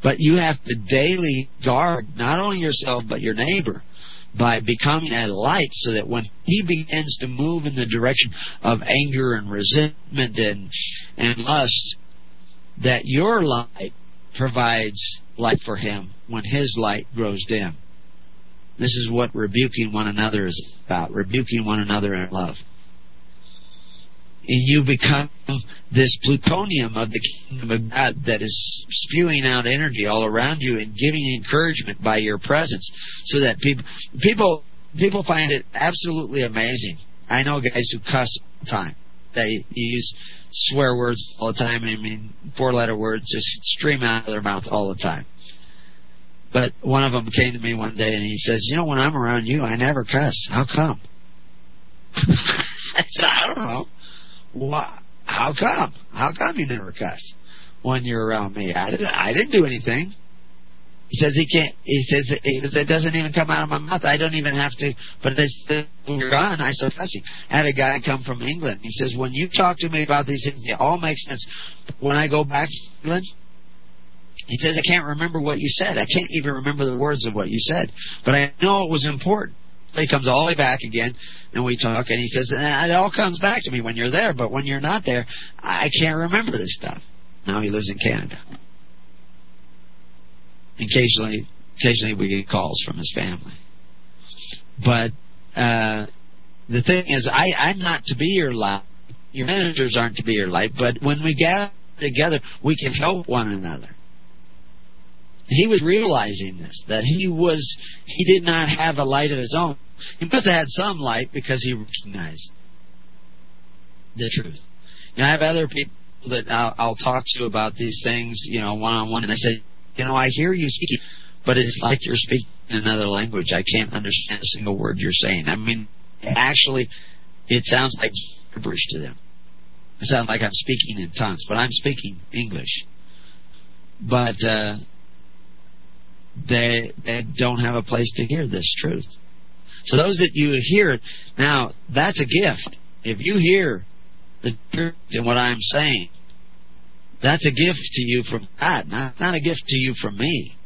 But you have to daily guard not only yourself but your neighbor by becoming a light, so that when he begins to move in the direction of anger and resentment and, and lust, that your light provides light for him when his light grows dim. This is what rebuking one another is about, rebuking one another in love. And you become this plutonium of the kingdom of God that is spewing out energy all around you and giving encouragement by your presence, so that people people people find it absolutely amazing. I know guys who cuss all the time. They use swear words all the time. I mean, four-letter words just stream out of their mouth all the time. But one of them came to me one day and he says, you know, when I'm around you, I never cuss. How come? I said, I don't know. Why? How come? How come you never cuss when you're around me? I didn't, I didn't do anything. He says he can't. He says it doesn't even come out of my mouth. I don't even have to. But it's, when you're gone, I start cussing. I had a guy come from England. He says, when you talk to me about these things, they all make sense. But when I go back to England, he says, I can't remember what you said. I can't even remember the words of what you said. But I know it was important. He comes all the way back again, and we talk, and he says, it all comes back to me when you're there, but when you're not there, I can't remember this stuff. Now he lives in Canada. Occasionally, occasionally we get calls from his family. But uh, the thing is, I, I'm not to be your light. Your managers aren't to be your light, but when we gather together, we can help one another. He was realizing this, that he was, he did not have a light of his own. He must have had some light because he recognized the truth. You know, I have other people that I'll, I'll talk to about these things, you know, one-on-one, and I say, you know, I hear you speaking, but it's like you're speaking another language. I can't understand a single word you're saying. I mean, actually, it sounds like gibberish to them. It sounds like I'm speaking in tongues, but I'm speaking English. But, uh... They, they don't have a place to hear this truth. So those that you hear, now, that's a gift. If you hear the truth in what I'm saying, that's a gift to you from God. Not, not a gift to you from me.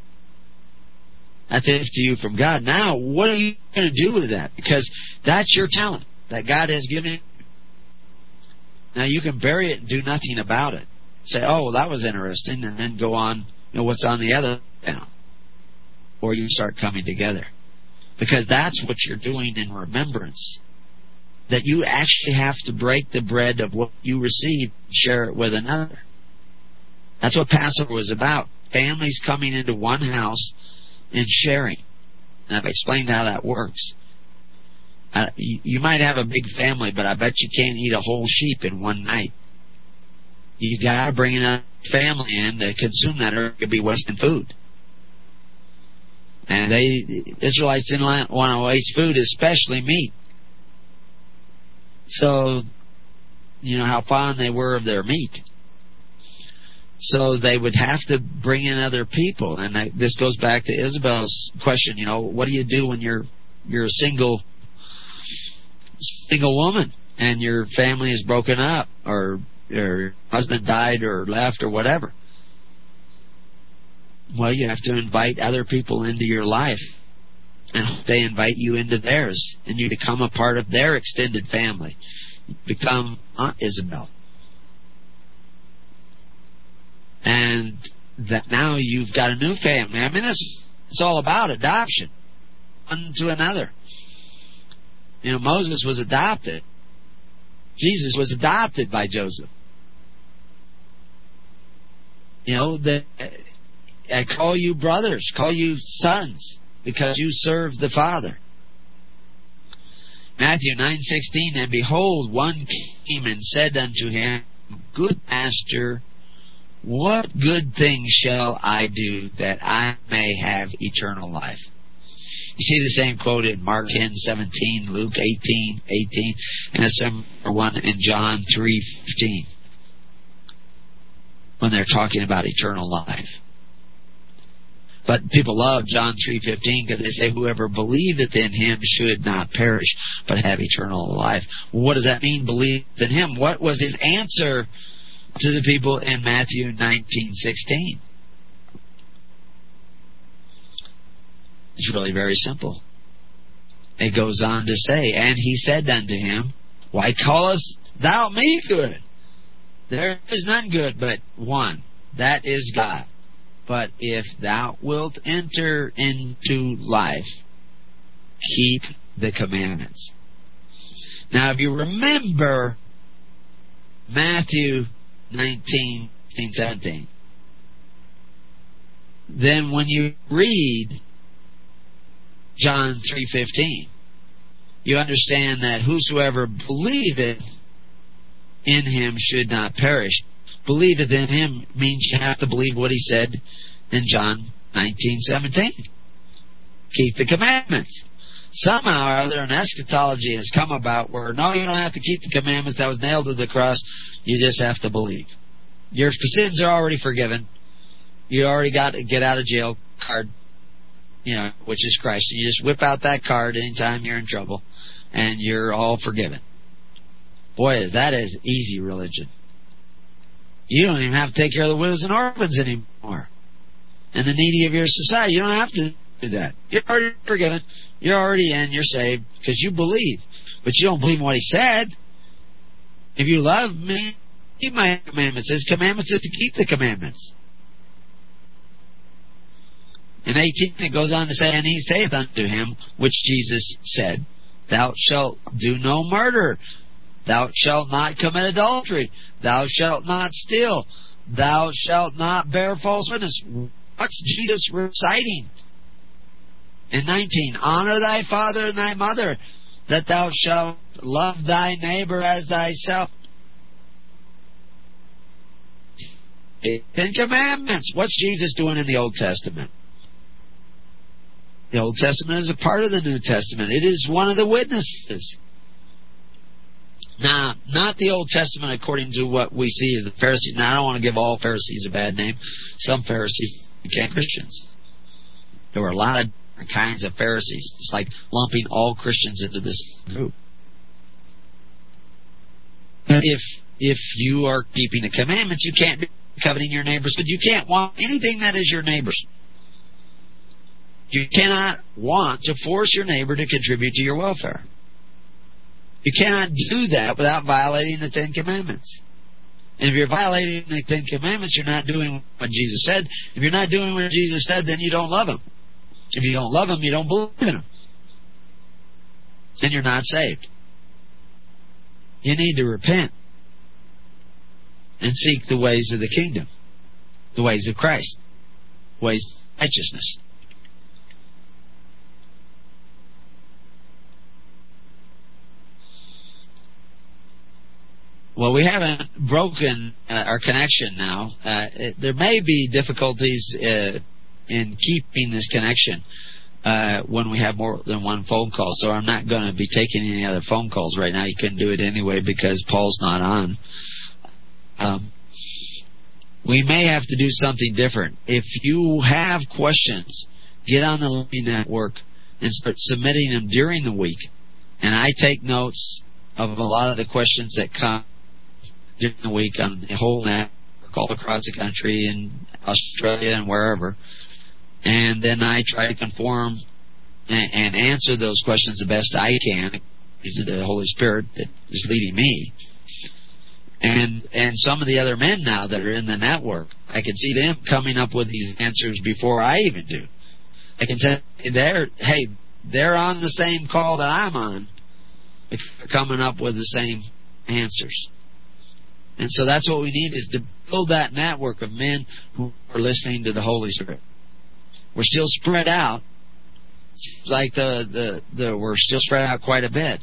That's a gift to you from God. Now, what are you going to do with that? Because that's your talent that God has given you. Now, you can bury it and do nothing about it. Say, oh, well, that was interesting, and then go on, you know, what's on the other now. Or you start coming together. Because that's what you're doing in remembrance. That you actually have to break the bread of what you receive and share it with another. That's what Passover was about. Families coming into one house and sharing. And I've explained how that works. Uh, you, you might have a big family, but I bet you can't eat a whole sheep in one night. You got to bring another family in to consume that, or it could be Western food. And they, Israelites didn't want to waste food, especially meat. So, you know how fond they were of their meat. So they would have to bring in other people. And I, this goes back to Isabel's question, you know, what do you do when you're you're a single, single woman and your family is broken up, or your husband died or left or whatever? Well, you have to invite other people into your life, and they invite you into theirs, and you become a part of their extended family. You become Aunt Isabel. And that now you've got a new family. I mean, it's, it's all about adoption, one to another. You know, Moses was adopted. Jesus was adopted by Joseph. You know, the... I call you brothers, call you sons, because you serve the Father. Matthew nine sixteen, and behold, one came and said unto him, Good Master, what good thing shall I do that I may have eternal life? You see the same quote in Mark ten seventeen, Luke eighteen eighteen, and a similar one in John three fifteen, when they're talking about eternal life. But people love John three fifteen because they say, "Whoever believeth in him should not perish, but have eternal life." What does that mean? Believe in him. What was his answer to the people in Matthew nineteen sixteen? It's really very simple. It goes on to say, "And he said unto him, Why callest thou me good? There is none good but one, that is God. But if thou wilt enter into life, keep the commandments." Now, if you remember Matthew nineteen seventeen, then when you read John three fifteen, you understand that whosoever believeth in him should not perish. Believeth in him means you have to believe what he said in John nineteen seventeen. Keep the commandments. Somehow or other, an eschatology has come about where no, you don't have to keep the commandments. That was nailed to the cross. You just have to believe. Your sins are already forgiven. You already got a get out of jail card, you know, which is Christ. You just whip out that card anytime you're in trouble, and you're all forgiven. Boy, is that is easy religion. You don't even have to take care of the widows and orphans anymore, and the needy of your society. You don't have to do that. You're already forgiven. You're already in. You're saved because you believe, but you don't believe in what he said. If you love me, keep my commandments. His commandments is to keep the commandments. In eighteen, it goes on to say, "And he saith unto him, which Jesus said, Thou shalt do no murder. Thou shalt not commit adultery. Thou shalt not steal. Thou shalt not bear false witness." What's Jesus reciting? In nineteen, "Honor thy father and thy mother, that thou shalt love thy neighbor as thyself." Ten Commandments. What's Jesus doing in the Old Testament? The Old Testament is a part of the New Testament. It is one of the witnesses. Now, not the Old Testament according to what we see as the Pharisees. Now, I don't want to give all Pharisees a bad name. Some Pharisees became Christians. There were a lot of different kinds of Pharisees. It's like lumping all Christians into this group. If if you are keeping the commandments, you can't be coveting your neighbor's good. You can't want anything that is your neighbor's. You cannot want to force your neighbor to contribute to your welfare. You cannot do that without violating the Ten Commandments. And if you're violating the Ten Commandments, you're not doing what Jesus said. If you're not doing what Jesus said, then you don't love him. If you don't love him, you don't believe in him. And you're not saved. You need to repent and seek the ways of the kingdom, the ways of Christ, ways of righteousness. Well, we haven't broken uh, our connection now. Uh, it, there may be difficulties uh, in keeping this connection uh, when we have more than one phone call, so I'm not going to be taking any other phone calls right now. You can do it anyway because Paul's not on. Um, we may have to do something different. If you have questions, get on the Living Network and start submitting them during the week, and I take notes of a lot of the questions that come during the week on the whole network all across the country and Australia and wherever, and then I try to conform and, and answer those questions the best I can to the Holy Spirit that is leading me. And and some of the other men now that are in the network, I can see them coming up with these answers before I even do. I can tell they're hey they're on the same call that I'm on, they're coming up with the same answers. And so that's what we need, is to build that network of men who are listening to the Holy Spirit. We're still spread out. It's like the, the, the we're still spread out quite a bit.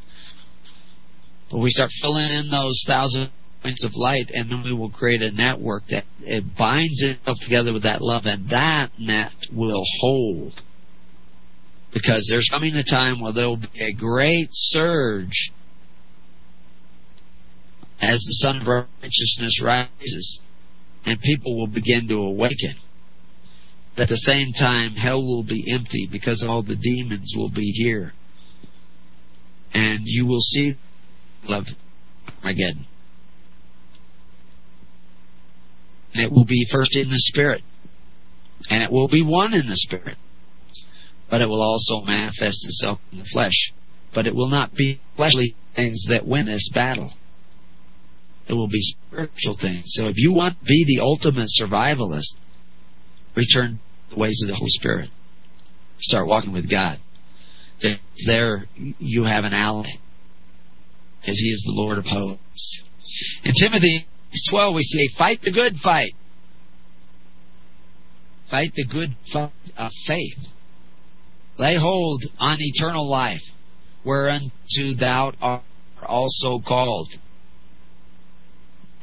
But we start filling in those thousand points of light, and then we will create a network that it binds itself together with that love, and that net will hold Because there's coming a time where there will be a great surge as the sun of righteousness rises, and people will begin to awaken. At the same time, hell will be empty because all the demons will be here. And you will see love again. And it will be first in the Spirit. And it will be one in the Spirit. But it will also manifest itself in the flesh. But it will not be fleshly things that win this battle. It will be spiritual things. So if you want to be the ultimate survivalist, return to the ways of the Holy Spirit. Start walking with God. There you have an ally, because He is the Lord of hosts. In Timothy twelve, we see, fight the good fight. Fight the good fight of faith. Lay hold on eternal life, whereunto thou art also called,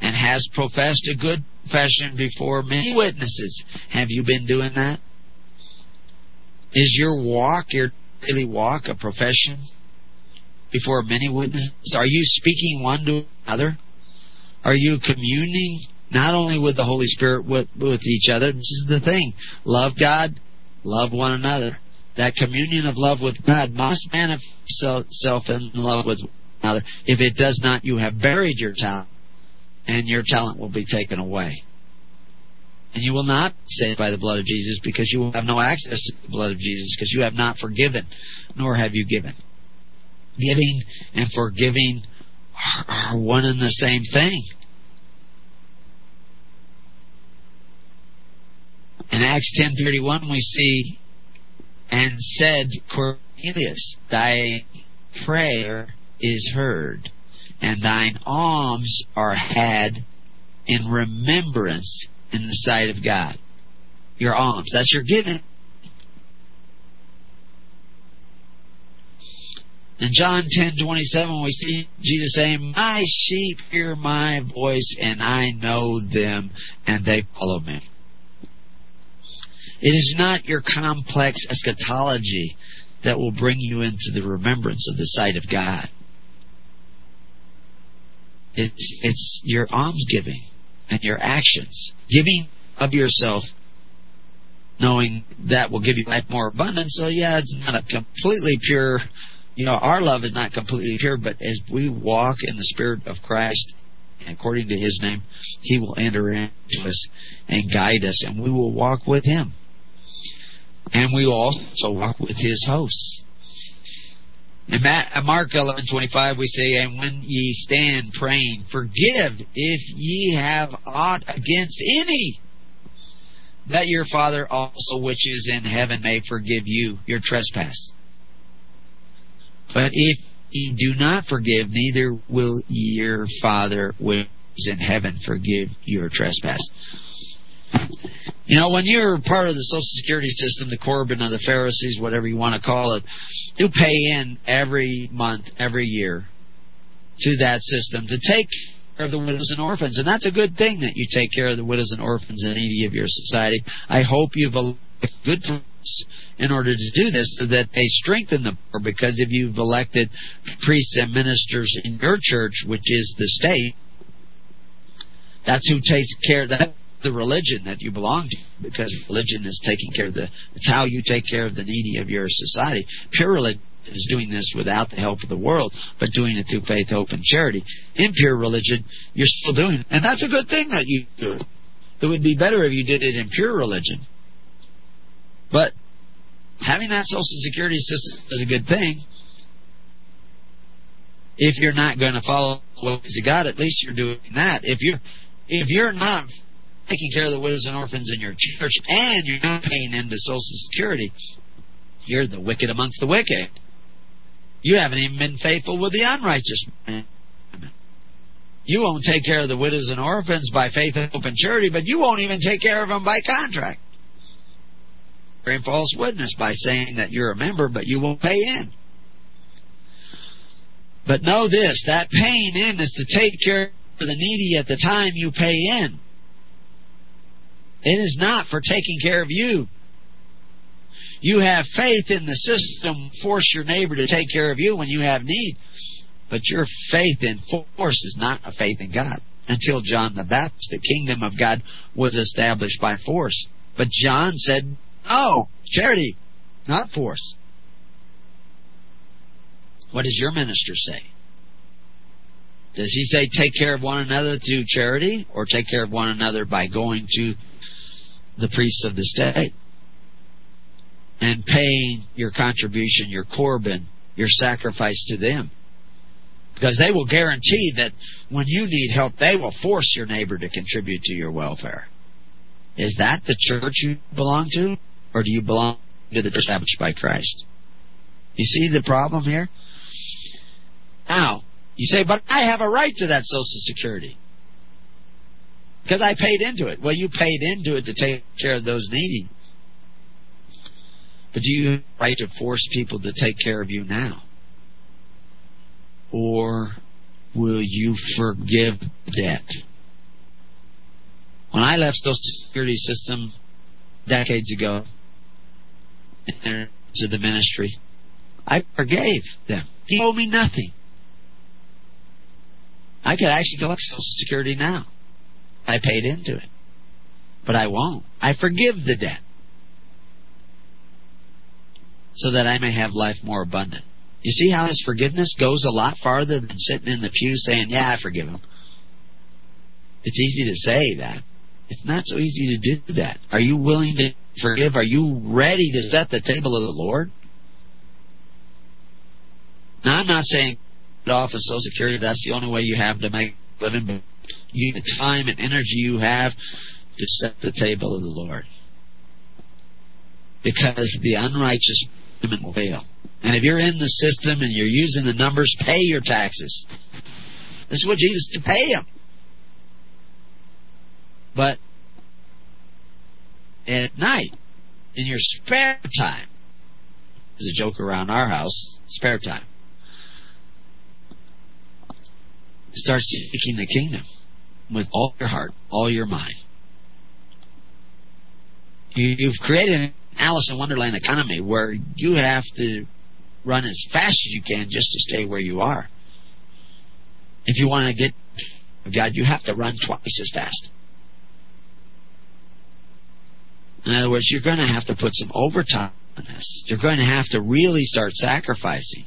and hast professed a good profession before many witnesses. Have you been doing that? Is your walk, your daily walk, a profession before many witnesses? Are you speaking one to another? Are you communing not only with the Holy Spirit, but with each other? This is the thing. Love God, love one another. That communion of love with God must manifest itself in love with one another. If it does not, you have buried your talent, and your talent will be taken away. And you will not be saved by the blood of Jesus, because you will have no access to the blood of Jesus, because you have not forgiven, nor have you given. Giving and forgiving are one and the same thing. In Acts ten thirty-one, we see, and said Cornelius, thy prayer is heard, and thine alms are had in remembrance in the sight of God. Your alms, that's your giving. In John ten twenty-seven, we see Jesus saying, my sheep hear my voice, and I know them, and they follow me. It is not your complex eschatology that will bring you into the remembrance of the sight of God. It's, it's your almsgiving and your actions. Giving of yourself, knowing that will give you life more abundant. So, yeah, it's not a completely pure, you know, our love is not completely pure, but as we walk in the Spirit of Christ, according to His name, He will enter into us and guide us, and we will walk with Him. And we will also walk with His hosts. In Mark eleven twenty-five, we say, and when ye stand praying, forgive if ye have aught against any, that your Father also which is in heaven may forgive you your trespass. But if ye do not forgive, neither will your Father which is in heaven forgive your trespass. You know, when you're part of the Social Security system, the Corbin or the Pharisees, whatever you want to call it, you pay in every month, every year to that system to take care of the widows and orphans. And that's a good thing that you take care of the widows and orphans and needy of your society. I hope you've elected good priests in order to do this so that they strengthen the poor, because if you've elected priests and ministers in your church, which is the state, that's who takes care of that. The religion that you belong to, because religion is taking care of the, it's how you take care of the needy of your society. Pure religion is doing this without the help of the world, but doing it through faith, hope, and charity. Impure religion, you're still doing it, and that's a good thing that you do. It would be better if you did it in pure religion. But having that Social Security system is a good thing. If you're not going to follow the ways of God, at least you're doing that. If you're, if you're not taking care of the widows and orphans in your church, and you're not paying into Social Security, you're the wicked amongst the wicked. You haven't even been faithful with the unrighteous man. You won't take care of the widows and orphans by faith, hope, and charity, but you won't even take care of them by contract. You're a false witness by saying that you're a member, but you won't pay in. But know this, that paying in is to take care of the needy at the time you pay in. It is not for taking care of you. You have faith in the system, force your neighbor to take care of you when you have need. But your faith in force is not a faith in God. Until John the Baptist, the kingdom of God was established by force. But John said, oh, charity, not force. What does your minister say? Does he say take care of one another through charity, or take care of one another by going to the priests of the state and paying your contribution, your korban, your sacrifice to them? Because they will guarantee that when you need help, they will force your neighbor to contribute to your welfare. Is that the church you belong to? Or do you belong to the church established by Christ? You see the problem here? Now, you say, but I have a right to that Social Security, because I paid into it. Well, you paid into it to take care of those needy. But do you have a right to force people to take care of you now? Or will you forgive debt? When I left the Social Security system decades ago and entered into the ministry, I forgave them. They owe me nothing. I could actually collect Social Security now. I paid into it. But I won't. I forgive the debt, so that I may have life more abundant. You see how this forgiveness goes a lot farther than sitting in the pew saying, yeah, I forgive him. It's easy to say that. It's not so easy to do that. Are you willing to forgive? Are you ready to set the table of the Lord? Now, I'm not saying get off of Social Security. That's the only way you have to make a living. But you need the time and energy you have to set the table of the Lord, because the unrighteous will fail. And if you're in the system and you're using the numbers, pay your taxes. This is what Jesus said, pay them. But at night, in your spare time — there's a joke around our house, spare time — start seeking the kingdom with all your heart, all your mind. You, you've created an Alice in Wonderland economy where you have to run as fast as you can just to stay where you are. If you want to get God, you have to run twice as fast. In other words, you're going to have to put some overtime on this. You're going to have to really start sacrificing.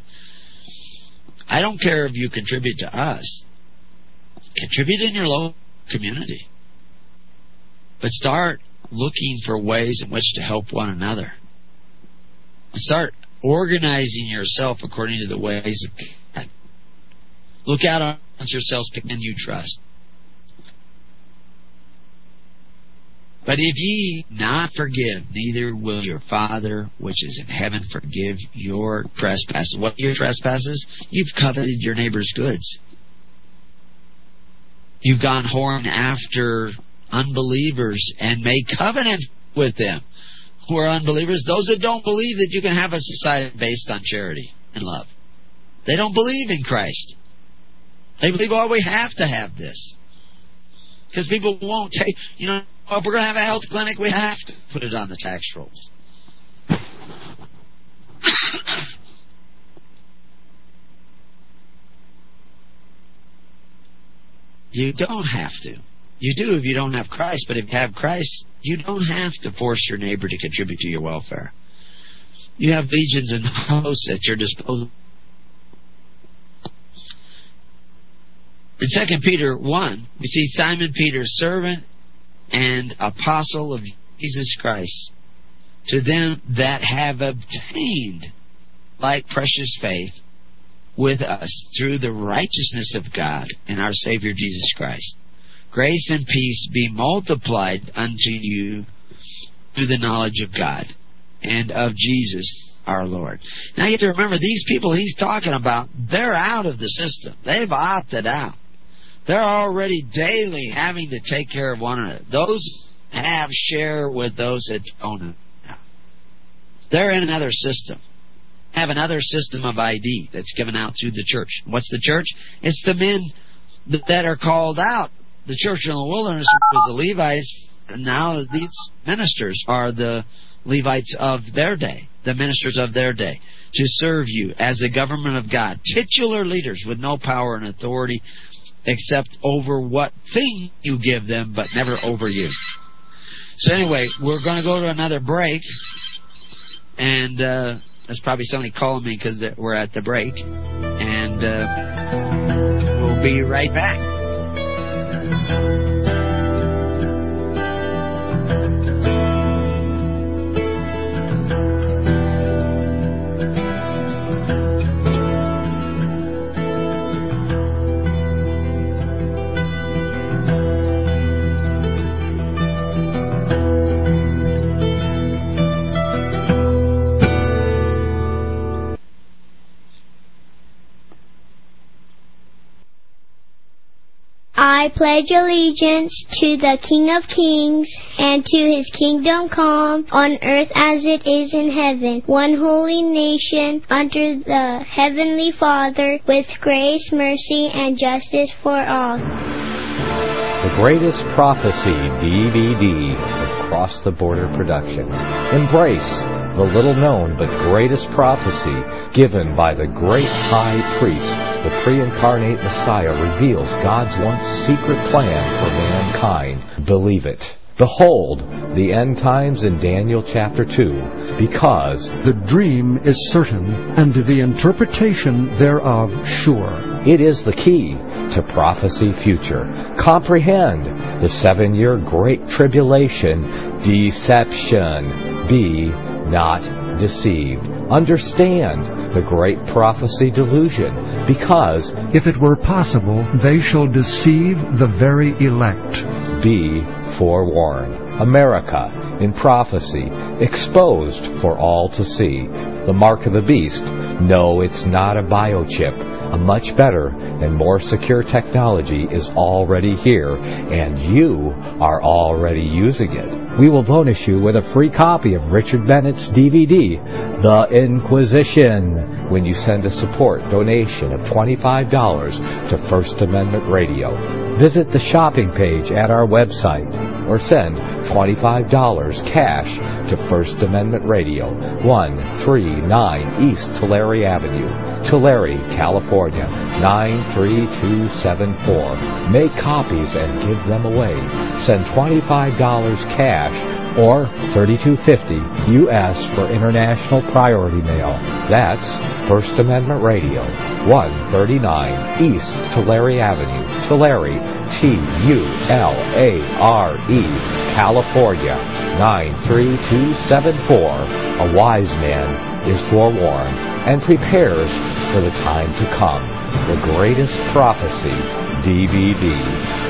I don't care if you contribute to us. Contribute in your local community. But start looking for ways in which to help one another. Start organizing yourself according to the ways of God. Look out on yourselves, pick men you trust. But if ye not forgive, neither will your Father which is in heaven forgive your trespasses. What are your trespasses? You've coveted your neighbor's goods. You've gone whoring after unbelievers and made covenant with them who are unbelievers. Those that don't believe that you can have a society based on charity and love. They don't believe in Christ. They believe, oh, we have to have this. Because people won't take, you know, oh, if we're going to have a health clinic, we have to put it on the tax rolls. You don't have to. You do if you don't have Christ, but if you have Christ, you don't have to force your neighbor to contribute to your welfare. You have legions and hosts at your disposal. In Second Peter one, we see Simon Peter, servant and apostle of Jesus Christ, to them that have obtained like precious faith with us through the righteousness of God and our Savior Jesus Christ. Grace and peace be multiplied unto you through the knowledge of God and of Jesus our Lord. Now you have to remember, these people he's talking about, they're out of the system. They've opted out. They're already daily having to take care of one another. Those have share with those that own it. They're in another system. Have another system of I D that's given out through the church. What's the church? It's the men that are called out. The church in the wilderness was the Levites, and now these ministers are the Levites of their day, the ministers of their day, to serve you as the government of God, titular leaders with no power and authority except over what thing you give them, but never over you. So anyway, we're going to go to another break, and uh, there's probably somebody calling me because we're at the break, and uh, we'll be right back. I pledge allegiance to the King of Kings and to his kingdom come on earth as it is in heaven, one holy nation under the Heavenly Father, with grace, mercy, and justice for all. The Greatest Prophecy D V D of Cross the Border Productions. Embrace the little-known but greatest prophecy given by the great high priest. The pre-incarnate Messiah reveals God's once secret plan for mankind. Believe it. Behold, the end times in Daniel chapter two, because the dream is certain, and the interpretation thereof sure. It is the key to prophecy future. Comprehend the seven-year great tribulation, deception. Be not deceived. Understand the great prophecy delusion. Because, if it were possible, they shall deceive the very elect. Be forewarned. America, in prophecy, exposed for all to see. The mark of the beast. No, it's not a biochip. A much better and more secure technology is already here, and you are already using it. We will bonus you with a free copy of Richard Bennett's D V D, The Inquisition, when you send a support donation of twenty-five dollars to First Amendment Radio. Visit the shopping page at our website or send twenty-five dollars cash to First Amendment Radio, one thirty-nine East Tulare Avenue, Tulare, California, nine three two seven four. Make copies and give them away. Send twenty-five dollars cash or thirty-two fifty U S for International Priority Mail. That's First Amendment Radio, one thirty-nine East Tulare Avenue, Tulare, T U L A R E, California, nine three two seven four. A wise man is forewarned and prepares for the time to come. The Greatest Prophecy D V D.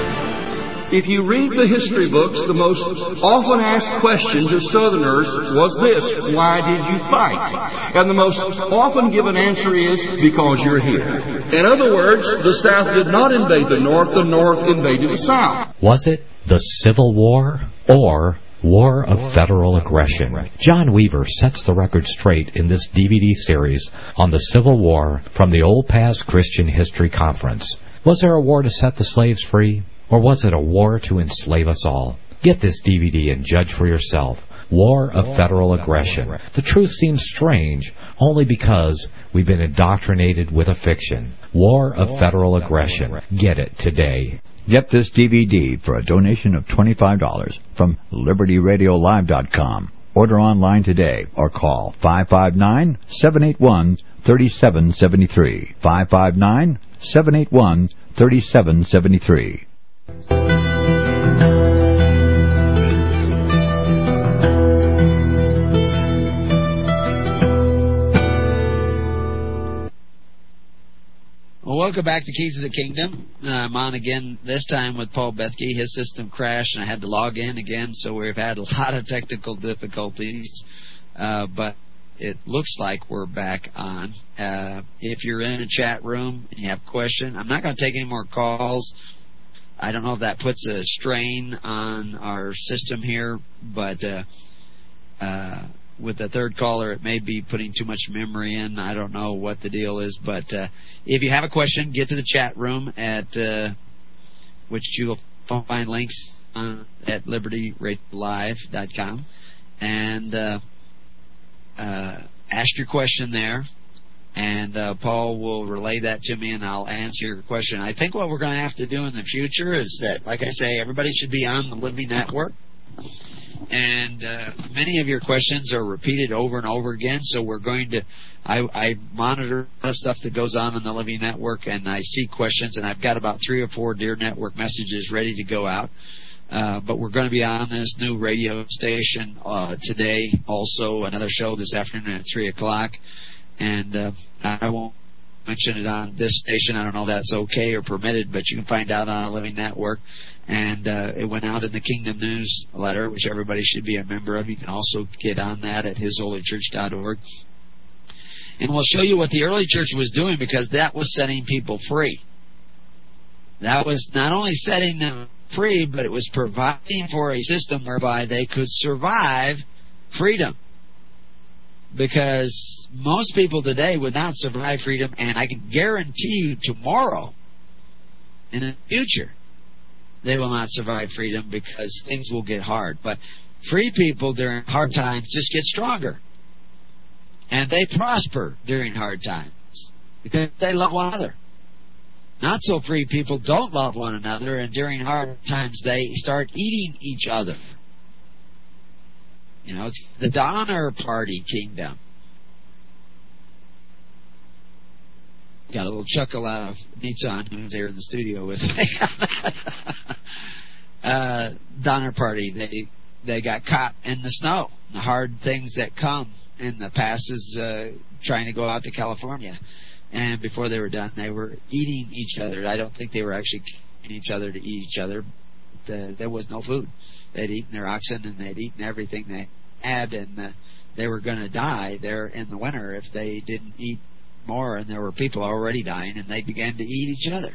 If you read the history books, the most often asked questions of Southerners was this: why did you fight? And the most often given answer is, because you're here. In other words, the South did not invade the North, the North invaded the South. Was it the Civil War or War of Federal Aggression? John Weaver sets the record straight in this D V D series on the Civil War from the Old Pass Christian History Conference. Was there a war to set the slaves free, or was it a war to enslave us all? Get this D V D and judge for yourself. War of Federal Aggression. The truth seems strange only because we've been indoctrinated with a fiction. War of Federal Aggression. Get it today. Get this D V D for a donation of twenty-five dollars from Liberty Radio Live dot com. Order online today or call five five nine, seven eight one, three seven seven three. five five nine, seven eight one, three seven seven three. Welcome back to Keys of the Kingdom. Uh, I'm on again, this time with Paul Bethke. His system crashed, and I had to log in again, so we've had a lot of technical difficulties. Uh, but it looks like we're back on. Uh, if you're in the chat room and you have a question, I'm not going to take any more calls. I don't know if that puts a strain on our system here, but uh, uh, with the third caller, it may be putting too much memory in. I don't know what the deal is, but uh, if you have a question, get to the chat room, at uh, which you will find links on at Liberty Radio Live dot com, and uh, uh, ask your question there. And uh, Paul will relay that to me, and I'll answer your question. I think what we're going to have to do in the future is that, like I say, everybody should be on the Living Network. And uh, many of your questions are repeated over and over again, so we're going to – I I monitor the stuff that goes on in the Living Network, and I see questions, and I've got about three or four Dear Network messages ready to go out. Uh, but we're going to be on this new radio station uh, today, also another show this afternoon at three o'clock. And uh, I won't mention it on this station. I don't know if that's okay or permitted, but you can find out on a Living Network. And uh, it went out in the Kingdom newsletter, which everybody should be a member of. You can also get on that at his holy church dot org. And we'll show you what the early church was doing, because that was setting people free. That was not only setting them free, but it was providing for a system whereby they could survive freedom. Because most people today would not survive freedom, and I can guarantee you tomorrow, in the future, they will not survive freedom, because things will get hard. But free people during hard times just get stronger. And they prosper during hard times because they love one another. Not so free people don't love one another, and during hard times they start eating each other. You know, it's the Donner Party kingdom. Got a little chuckle out of Nitsan, who's there in the studio with me. uh, Donner Party, they they got caught in the snow, the hard things that come in the passes, uh, trying to go out to California. And before they were done, they were eating each other. I don't think they were actually killing each other to eat each other. The, there was no food. They'd eaten their oxen, and they'd eaten everything they had, and uh, they were going to die there in the winter if they didn't eat more, and there were people already dying, and they began to eat each other.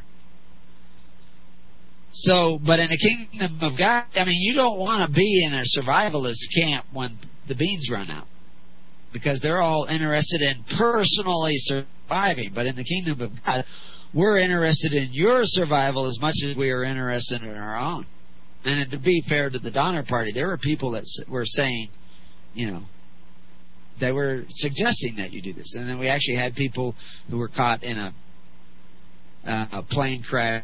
So, but in the kingdom of God, I mean, you don't want to be in a survivalist camp when the beans run out, because they're all interested in personally surviving. But in the kingdom of God, we're interested in your survival as much as we are interested in our own. And to be fair to the Donner Party, there were people that were saying, you know, they were suggesting that you do this. And then we actually had people who were caught in a, uh, a plane crash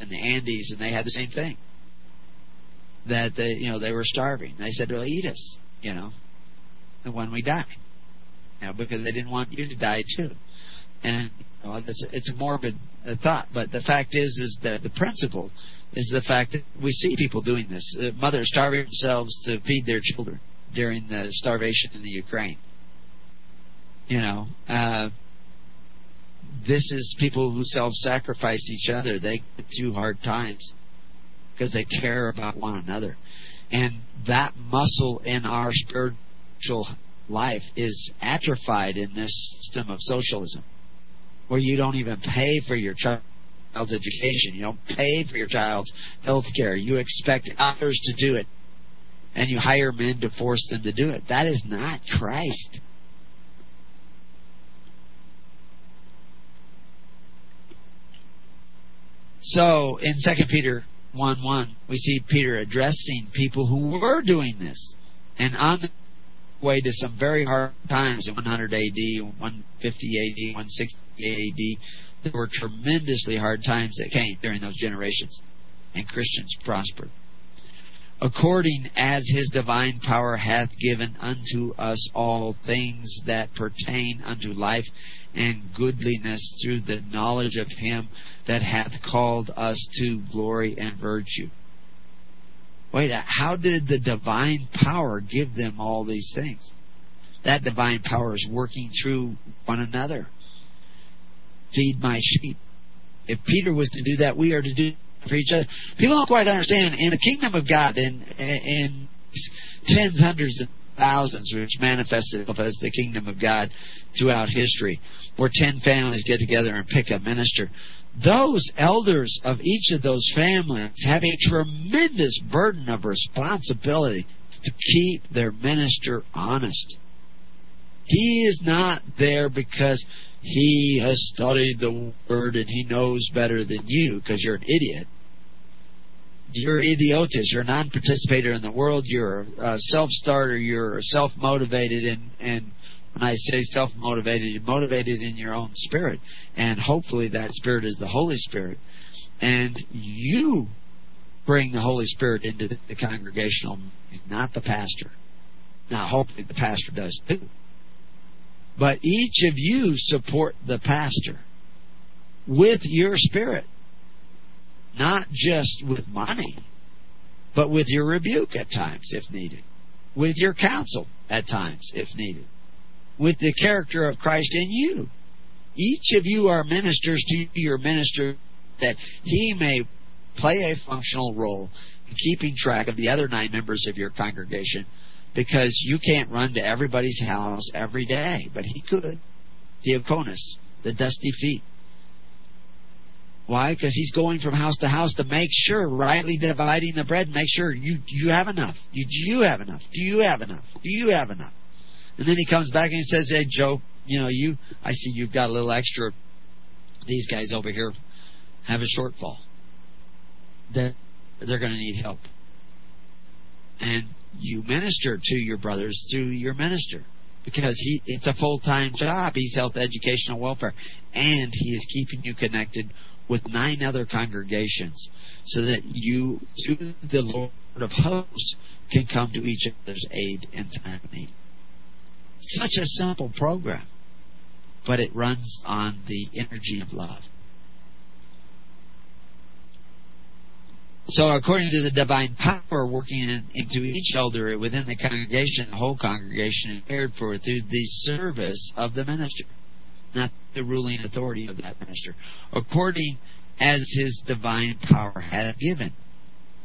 in the Andes, and they had the same thing. That, they, you know, they were starving. They said, well, eat us, you know, when we die. You know, because they didn't want you to die, too. And well, it's, it's a morbid thought, but the fact is, is that the principle is the fact that we see people doing this. Uh, mothers starving themselves to feed their children during the starvation in the Ukraine. You know, uh, this is people who self-sacrificed each other. They get through hard times because they care about one another. And that muscle in our spiritual life is atrophied in this system of socialism, where you don't even pay for your child. child's education. You don't pay for your child's health care. You expect others to do it, and you hire men to force them to do it. That is not Christ. So, in Second Peter one one, we see Peter addressing people who were doing this, and on the way to some very hard times in one hundred A D, one fifty A D, one sixty A D, there were tremendously hard times that came during those generations, and Christians prospered. According as his divine power hath given unto us all things that pertain unto life and goodliness through the knowledge of him that hath called us to glory and virtue. Wait, how did the divine power give them all these things? That divine power is working through one another. Feed my sheep. If Peter was to do that, we are to do that for each other. People don't quite understand. In the kingdom of God, in, in tens, hundreds, and thousands, which manifests itself as the kingdom of God throughout history, where ten families get together and pick a minister, those elders of each of those families have a tremendous burden of responsibility to keep their minister honest. He is not there because he has studied the Word and he knows better than you, because you're an idiot. you're idiotas, you're a non-participator in the world, you're a self-starter, you're self-motivated, and, and when I say self-motivated, you're motivated in your own spirit, and hopefully that spirit is the Holy Spirit, and you bring the Holy Spirit into the, the congregational, not the pastor. Now, hopefully the pastor does too. But each of you support the pastor with your spirit, not just with money, but with your rebuke at times if needed, with your counsel at times if needed, with the character of Christ in you. Each of you are ministers to your minister that he may play a functional role in keeping track of the other nine members of your congregation, because you can't run to everybody's house every day, but he could. Diaconus, the dusty feet. Why? Because he's going from house to house to make sure, rightly dividing the bread, make sure you you have enough. You, do you have enough? Do you have enough? Do you have enough? And then he comes back and he says, "Hey, Joe, you know, you I see you've got a little extra. These guys over here have a shortfall. They're, they're going to need help." And you minister to your brothers through your minister, because he it's a full-time job. He's health, educational welfare, and he is keeping you connected with nine other congregations so that you, through the Lord of hosts, can come to each other's aid in time of need. Such a simple program, but it runs on the energy of love. So according to the divine power working in, into each elder within the congregation, the whole congregation is cared for through the service of the minister, not the ruling authority of that minister, according as his divine power hath given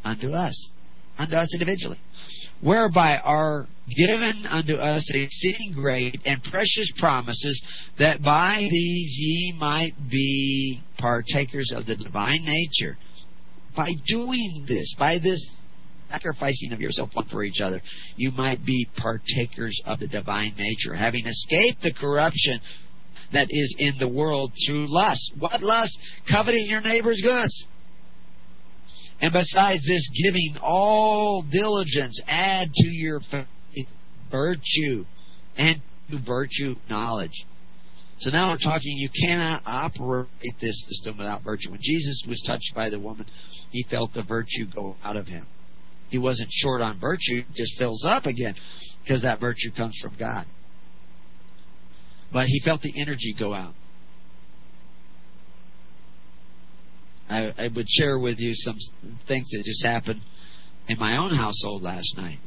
unto us, unto us individually, whereby are given unto us exceeding great and precious promises, that by these ye might be partakers of the divine nature. By doing this, by this sacrificing of yourself one for each other, you might be partakers of the divine nature, having escaped the corruption that is in the world through lust. What lust? Coveting your neighbor's goods. And besides this, giving all diligence, add to your faith virtue, and to virtue knowledge. So now we're talking, you cannot operate this system without virtue. When Jesus was touched by the woman, he felt the virtue go out of him. He wasn't short on virtue, it just fills up again, because that virtue comes from God. But he felt the energy go out. I, I would share with you some things that just happened in my own household last night.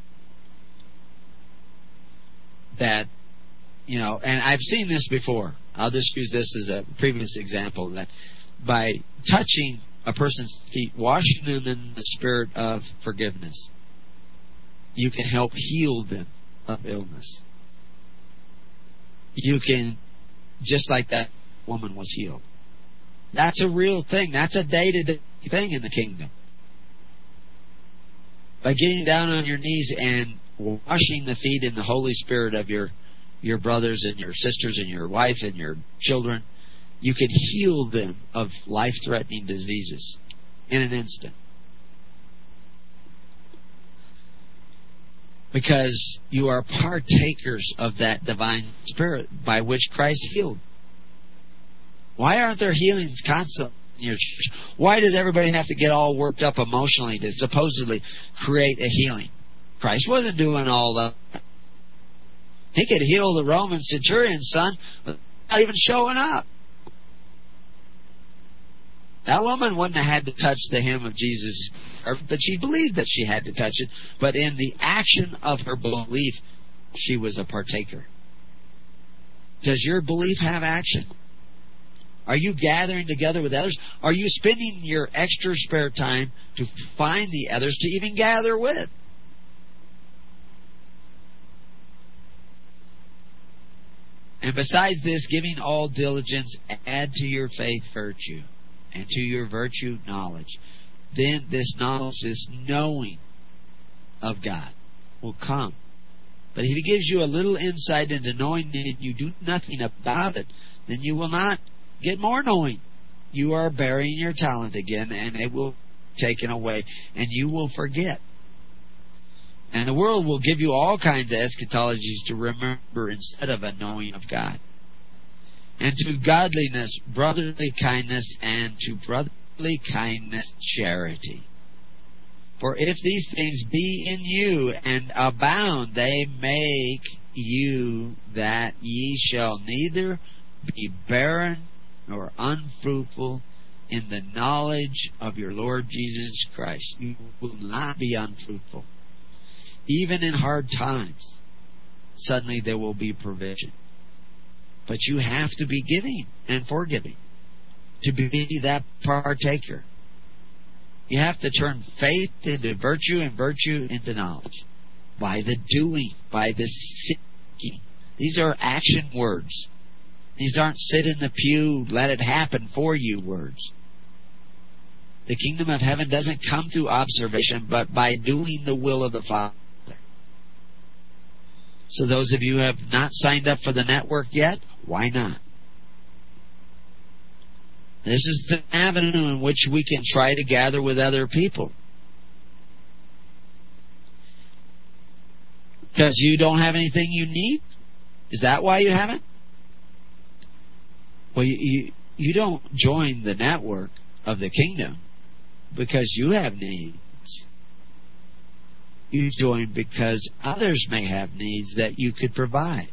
That, you know, and I've seen this before. I'll just use this as a previous example, that by touching a person's feet, washing them in the spirit of forgiveness, you can help heal them of illness. You can, just like that woman was healed. That's a real thing. That's a day-to-day thing in the kingdom. By getting down on your knees and washing the feet in the Holy Spirit of your, your brothers and your sisters and your wife and your children, you can heal them of life-threatening diseases in an instant. Because you are partakers of that divine spirit by which Christ healed. Why aren't there healings constant in your church? Why does everybody have to get all worked up emotionally to supposedly create a healing? Christ wasn't doing all that. He could heal the Roman centurion's son without even showing up. That woman wouldn't have had to touch the hem of Jesus, but she believed that she had to touch it. But in the action of her belief, she was a partaker. Does your belief have action? Are you gathering together with others? Are you spending your extra spare time to find the others to even gather with? And besides this, giving all diligence, add to your faith virtue, and to your virtue knowledge. Then this knowledge, this knowing of God, will come. But if he gives you a little insight into knowing and you do nothing about it, then you will not get more knowing. You are burying your talent again, and it will taken away, and you will forget. And the world will give you all kinds of eschatologies to remember instead of a knowing of God. And to godliness, brotherly kindness, and to brotherly kindness, charity. For if these things be in you and abound, they make you that ye shall neither be barren nor unfruitful in the knowledge of your Lord Jesus Christ. You will not be unfruitful. Even in hard times, suddenly there will be provision. But you have to be giving and forgiving to be that partaker. You have to turn faith into virtue and virtue into knowledge by the doing, by the seeking. These are action words. These aren't sit in the pew, let it happen for you words. The kingdom of heaven doesn't come through observation, but by doing the will of the Father. So those of you who have not signed up for the network yet, why not? This is the avenue in which we can try to gather with other people. Because you don't have anything you need? Is that why you haven't? Well, you, you, you don't join the network of the kingdom because you have needs. You join because others may have needs that you could provide.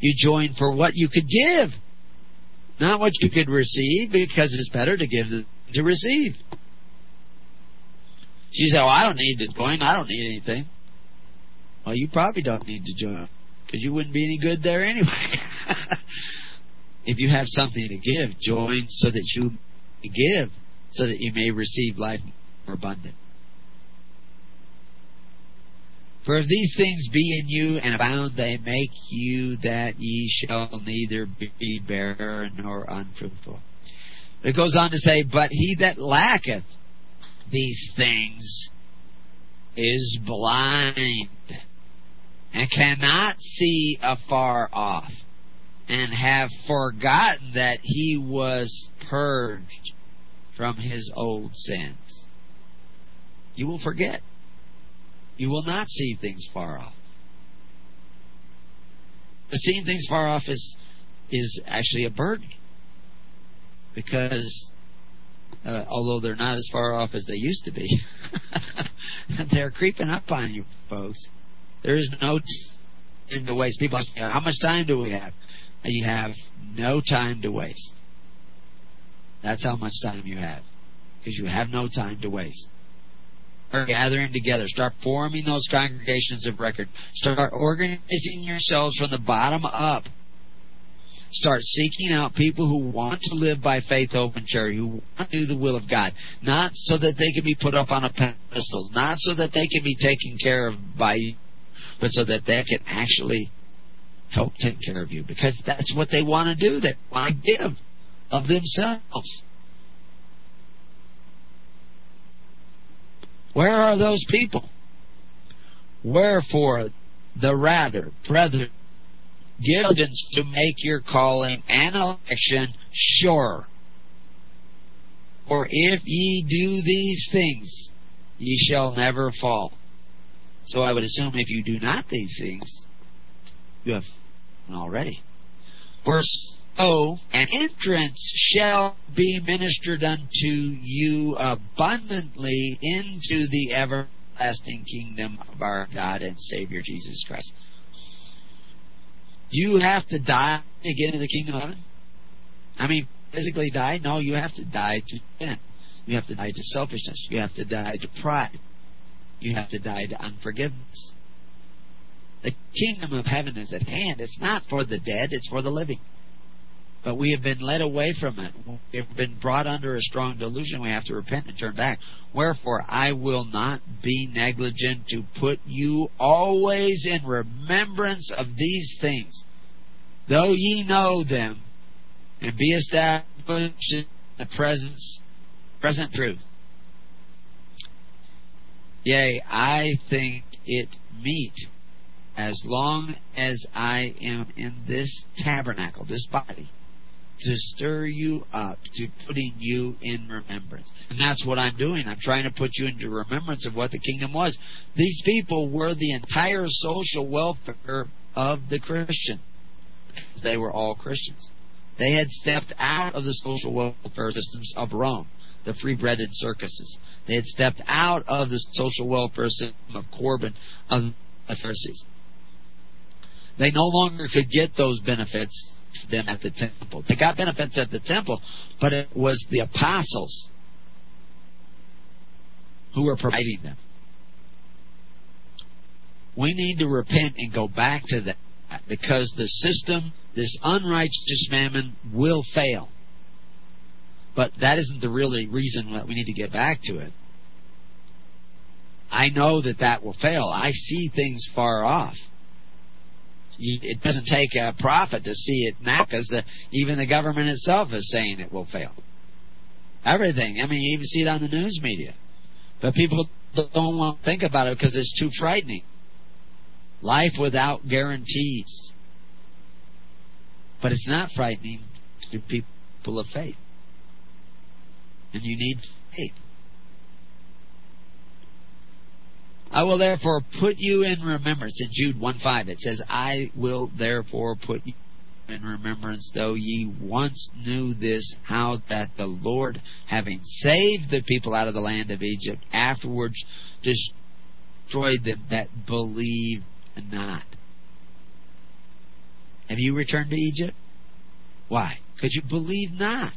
You join for what you could give, not what you could receive, because it's better to give than to receive. She said, well, I don't need to join. I don't need anything. Well, you probably don't need to join because you wouldn't be any good there anyway. If you have something to give, join so that you give, so that you may receive life more abundant. For if these things be in you and abound, they make you that ye shall neither be barren nor unfruitful. It goes on to say, but he that lacketh these things is blind and cannot see afar off, and have forgotten that he was purged from his old sins. You will forget. You will not see things far off. But seeing things far off is is actually a burden. Because uh, although they're not as far off as they used to be, they're creeping up on you, folks. There is no time t- to waste. People ask, how much time do we have? And you have no time to waste. That's how much time you have. Because you have no time to waste. Are gathering together. Start forming those congregations of record. Start organizing yourselves from the bottom up. Start seeking out people who want to live by faith, hope, and charity, who want to do the will of God, not so that they can be put up on a pedestal, not so that they can be taken care of by you, but so that they can actually help take care of you, because that's what they want to do. They want to give of themselves. Where are those people? Wherefore, the rather, brethren, give diligence to make your calling and election sure. For if ye do these things, ye shall never fall. So I would assume if you do not these things, you have fallen already. For so an entrance shall be ministered unto you abundantly into the everlasting kingdom of our God and Savior Jesus Christ. You have to die to get into the kingdom of heaven? I mean, physically die? No, you have to die to sin. You have to die to selfishness. You have to die to pride. You have to die to unforgiveness. The kingdom of heaven is at hand. It's not for the dead, it's for the living. But we have been led away from it. We have been brought under a strong delusion. We have to repent and turn back. Wherefore, I will not be negligent to put you always in remembrance of these things, though ye know them, and be established in the presence, present truth. Yea, I think it meet, as long as I am in this tabernacle, this body, to stir you up, to putting you in remembrance. And that's what I'm doing. I'm trying to put you into remembrance of what the kingdom was. These people were the entire social welfare of the Christian. They were all Christians. They had stepped out of the social welfare systems of Rome, the free-breaded circuses. They had stepped out of the social welfare system of Corbin, of the Pharisees. They no longer could get those benefits them at the temple. They got benefits at the temple, but it was the apostles who were providing them. We need to repent and go back to that, because the system, this unrighteous mammon, will fail. But that isn't the really reason that we need to get back to it. I know that that will fail. I see things far off. It doesn't take a prophet to see it now, because the, even the government itself is saying it will fail. Everything. I mean, you even see it on the news media. But people don't want to think about it because it's too frightening. Life without guarantees. But it's not frightening to people of faith. And you need faith. I will therefore put you in remembrance. In Jude one five it says, I will therefore put you in remembrance, though ye once knew this, how that the Lord, having saved the people out of the land of Egypt, afterwards destroyed them that believed not. Have you returned to Egypt? Why? Because you believed not.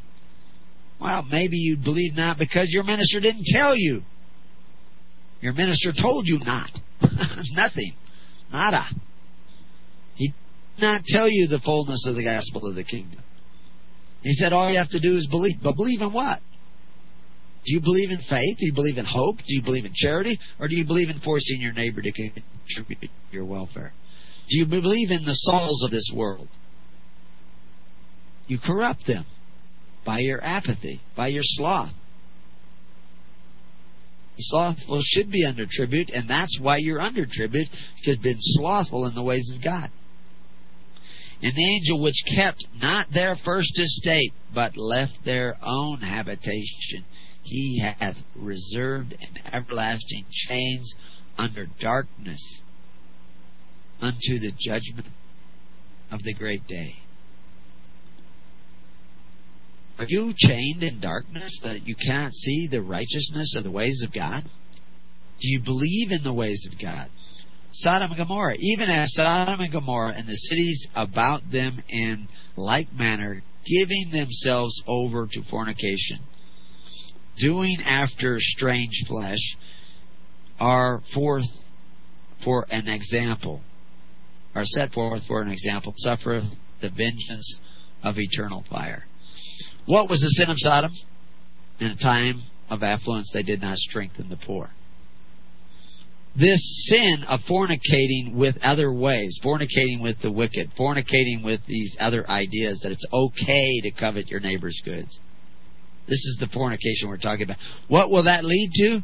Well, maybe you believed not because your minister didn't tell you. Your minister told you not. Nothing. Nada. He did not tell you the fullness of the gospel of the kingdom. He said all you have to do is believe. But believe in what? Do you believe in faith? Do you believe in hope? Do you believe in charity? Or do you believe in forcing your neighbor to contribute to your welfare? Do you believe in the souls of this world? You corrupt them by your apathy, by your sloth. Slothful should be under tribute, and that's why you're under tribute, because you've been slothful in the ways of God. And the angel which kept not their first estate, but left their own habitation, he hath reserved in everlasting chains under darkness unto the judgment of the great day. Are you chained in darkness that you cannot see the righteousness of the ways of God? Do you believe in the ways of God? Sodom and Gomorrah, even as Sodom and Gomorrah and the cities about them in like manner, giving themselves over to fornication, doing after strange flesh, are forth for an example, are set forth for an example, suffereth the vengeance of eternal fire. What was the sin of Sodom? In a time of affluence, they did not strengthen the poor. This sin of fornicating with other ways, fornicating with the wicked, fornicating with these other ideas that it's okay to covet your neighbor's goods. This is the fornication we're talking about. What will that lead to?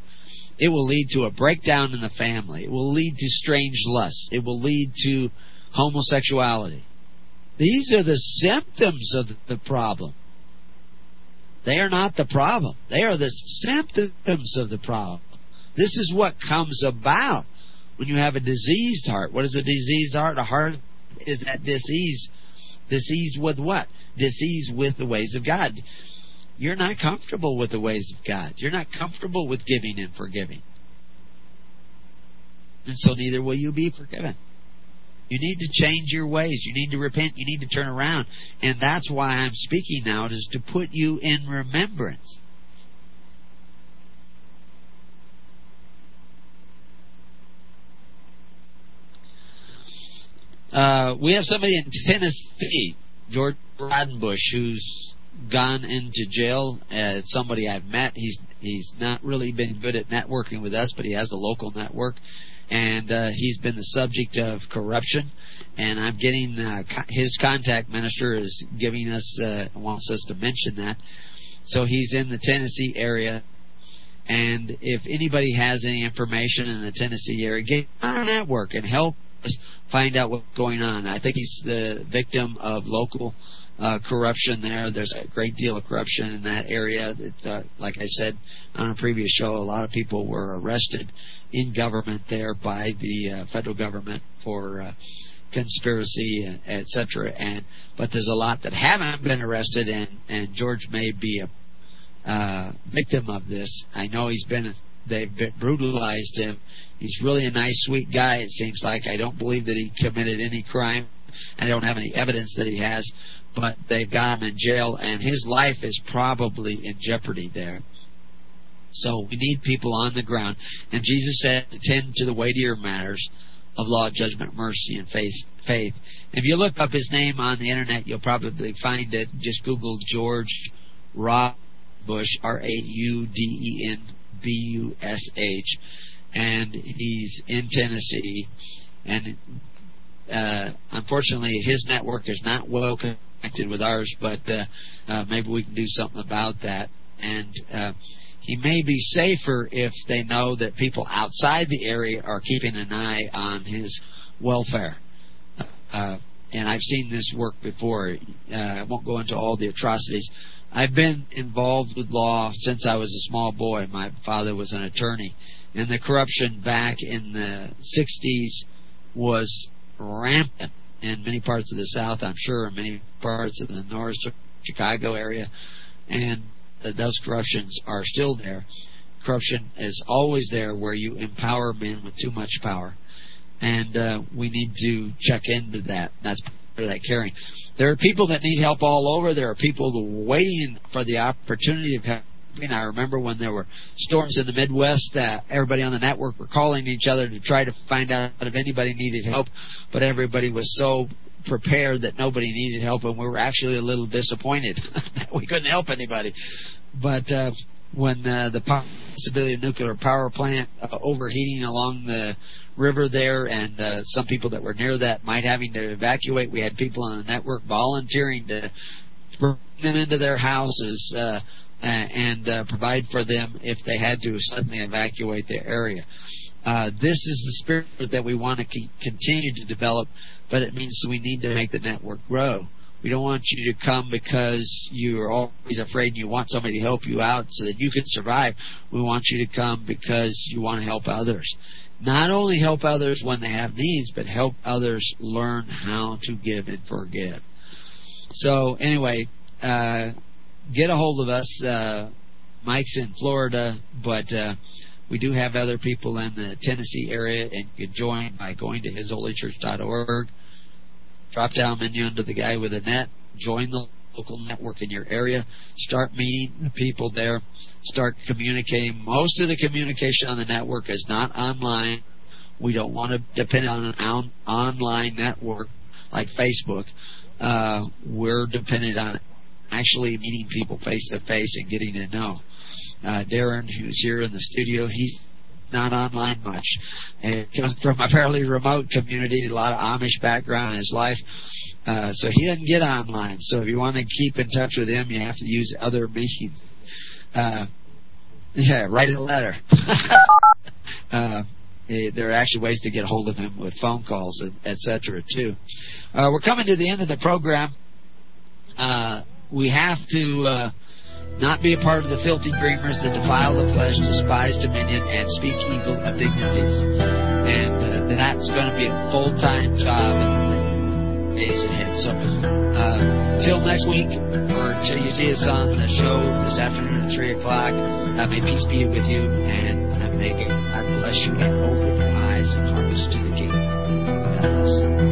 It will lead to a breakdown in the family. It will lead to strange lusts. It will lead to homosexuality. These are the symptoms of the problem. They are not the problem. They are the symptoms of the problem. This is what comes about when you have a diseased heart. What is a diseased heart? A heart is at disease. Disease with what? Disease with the ways of God. You're not comfortable with the ways of God. You're not comfortable with giving and forgiving. And so neither will you be forgiven. You need to change your ways. You need to repent. You need to turn around. And that's why I'm speaking now, is to put you in remembrance. Uh, we have somebody in Tennessee, George Rodenbush, who's gone into jail. Uh, somebody I've met. He's, he's not really been good at networking with us, but he has a local network. And uh, he's been the subject of corruption, and I'm getting uh, co- his contact minister is giving us uh, wants us to mention that. So he's in the Tennessee area, and if anybody has any information in the Tennessee area, get on our network and help us find out what's going on. I think he's the victim of local uh, corruption there. There's a great deal of corruption in that area. It, uh, like I said on a previous show, a lot of people were arrested in government there by the uh, federal government for uh, conspiracy, et cetera. And but there's a lot that haven't been arrested, and, and George may be a uh, victim of this. I know he's been. They've brutalized him. He's really a nice, sweet guy, it seems like. I don't believe that he committed any crime. I don't have any evidence that he has. But they've got him in jail, and his life is probably in jeopardy there. So we need people on the ground. And Jesus said, attend to the weightier matters of law, judgment, mercy, and faith. faith. If you look up his name on the Internet, you'll probably find it. Just Google George Rawbush, R A U D E N B U S H, and he's in Tennessee, and uh, unfortunately his network is not well connected with ours, but uh, uh, maybe we can do something about that. And uh, he may be safer if they know that people outside the area are keeping an eye on his welfare. Uh, and I've seen this work before. Uh, I won't go into all the atrocities. I've been involved with law since I was a small boy. My father was an attorney. And the corruption back in the sixties was rampant in many parts of the South, I'm sure, in many parts of the North, Chicago area. And those corruptions are still there. Corruption is always there where you empower men with too much power. And uh, we need to check into that. That's part of that caring. There are people that need help all over. There are people waiting for the opportunity of helping. I remember when there were storms in the Midwest, uh, everybody on the network were calling each other to try to find out if anybody needed help, but everybody was so prepared that nobody needed help, and we were actually a little disappointed that we couldn't help anybody. But uh, when uh, the possibility of nuclear power plant uh, overheating along the river there, and uh, some people that were near that might having to evacuate. We had people on the network volunteering to bring them into their houses uh, and uh, provide for them if they had to suddenly evacuate the area. Uh, this is the spirit that we want to keep, continue to develop, but it means we need to make the network grow. We don't want you to come because you're always afraid you want somebody to help you out so that you can survive. We want you to come because you want to help others. Not only help others when they have needs, but help others learn how to give and forgive. So anyway, uh, get a hold of us. Uh, Mike's in Florida, but uh, we do have other people in the Tennessee area, and you can join by going to his holy church dot org. Drop down menu under the guy with a net. Join the local network in your area. Start meeting the people there. Start communicating. Most of the communication on the network is not online. We don't want to depend on an on- online network like Facebook. Uh, we're dependent on actually meeting people face-to-face and getting to know. Uh, Darren, who's here in the studio, he's not online much. He comes from a fairly remote community, a lot of Amish background in his life. Uh, so he doesn't get online. So if you want to keep in touch with him, you have to use other means. Uh, yeah, write a letter. uh, there are actually ways to get hold of him with phone calls, et cetera, too. Uh, we're coming to the end of the program. Uh, we have to uh, not be a part of the filthy dreamers that defile the flesh, despise dominion, and speak evil of dignities. And uh, that's going to be a full-time job in the days ahead. So, uh, till next week, or until you see us on the show this afternoon at three o'clock, uh, may peace be with you, and uh, may God bless you and open your eyes and hearts to the kingdom. God bless.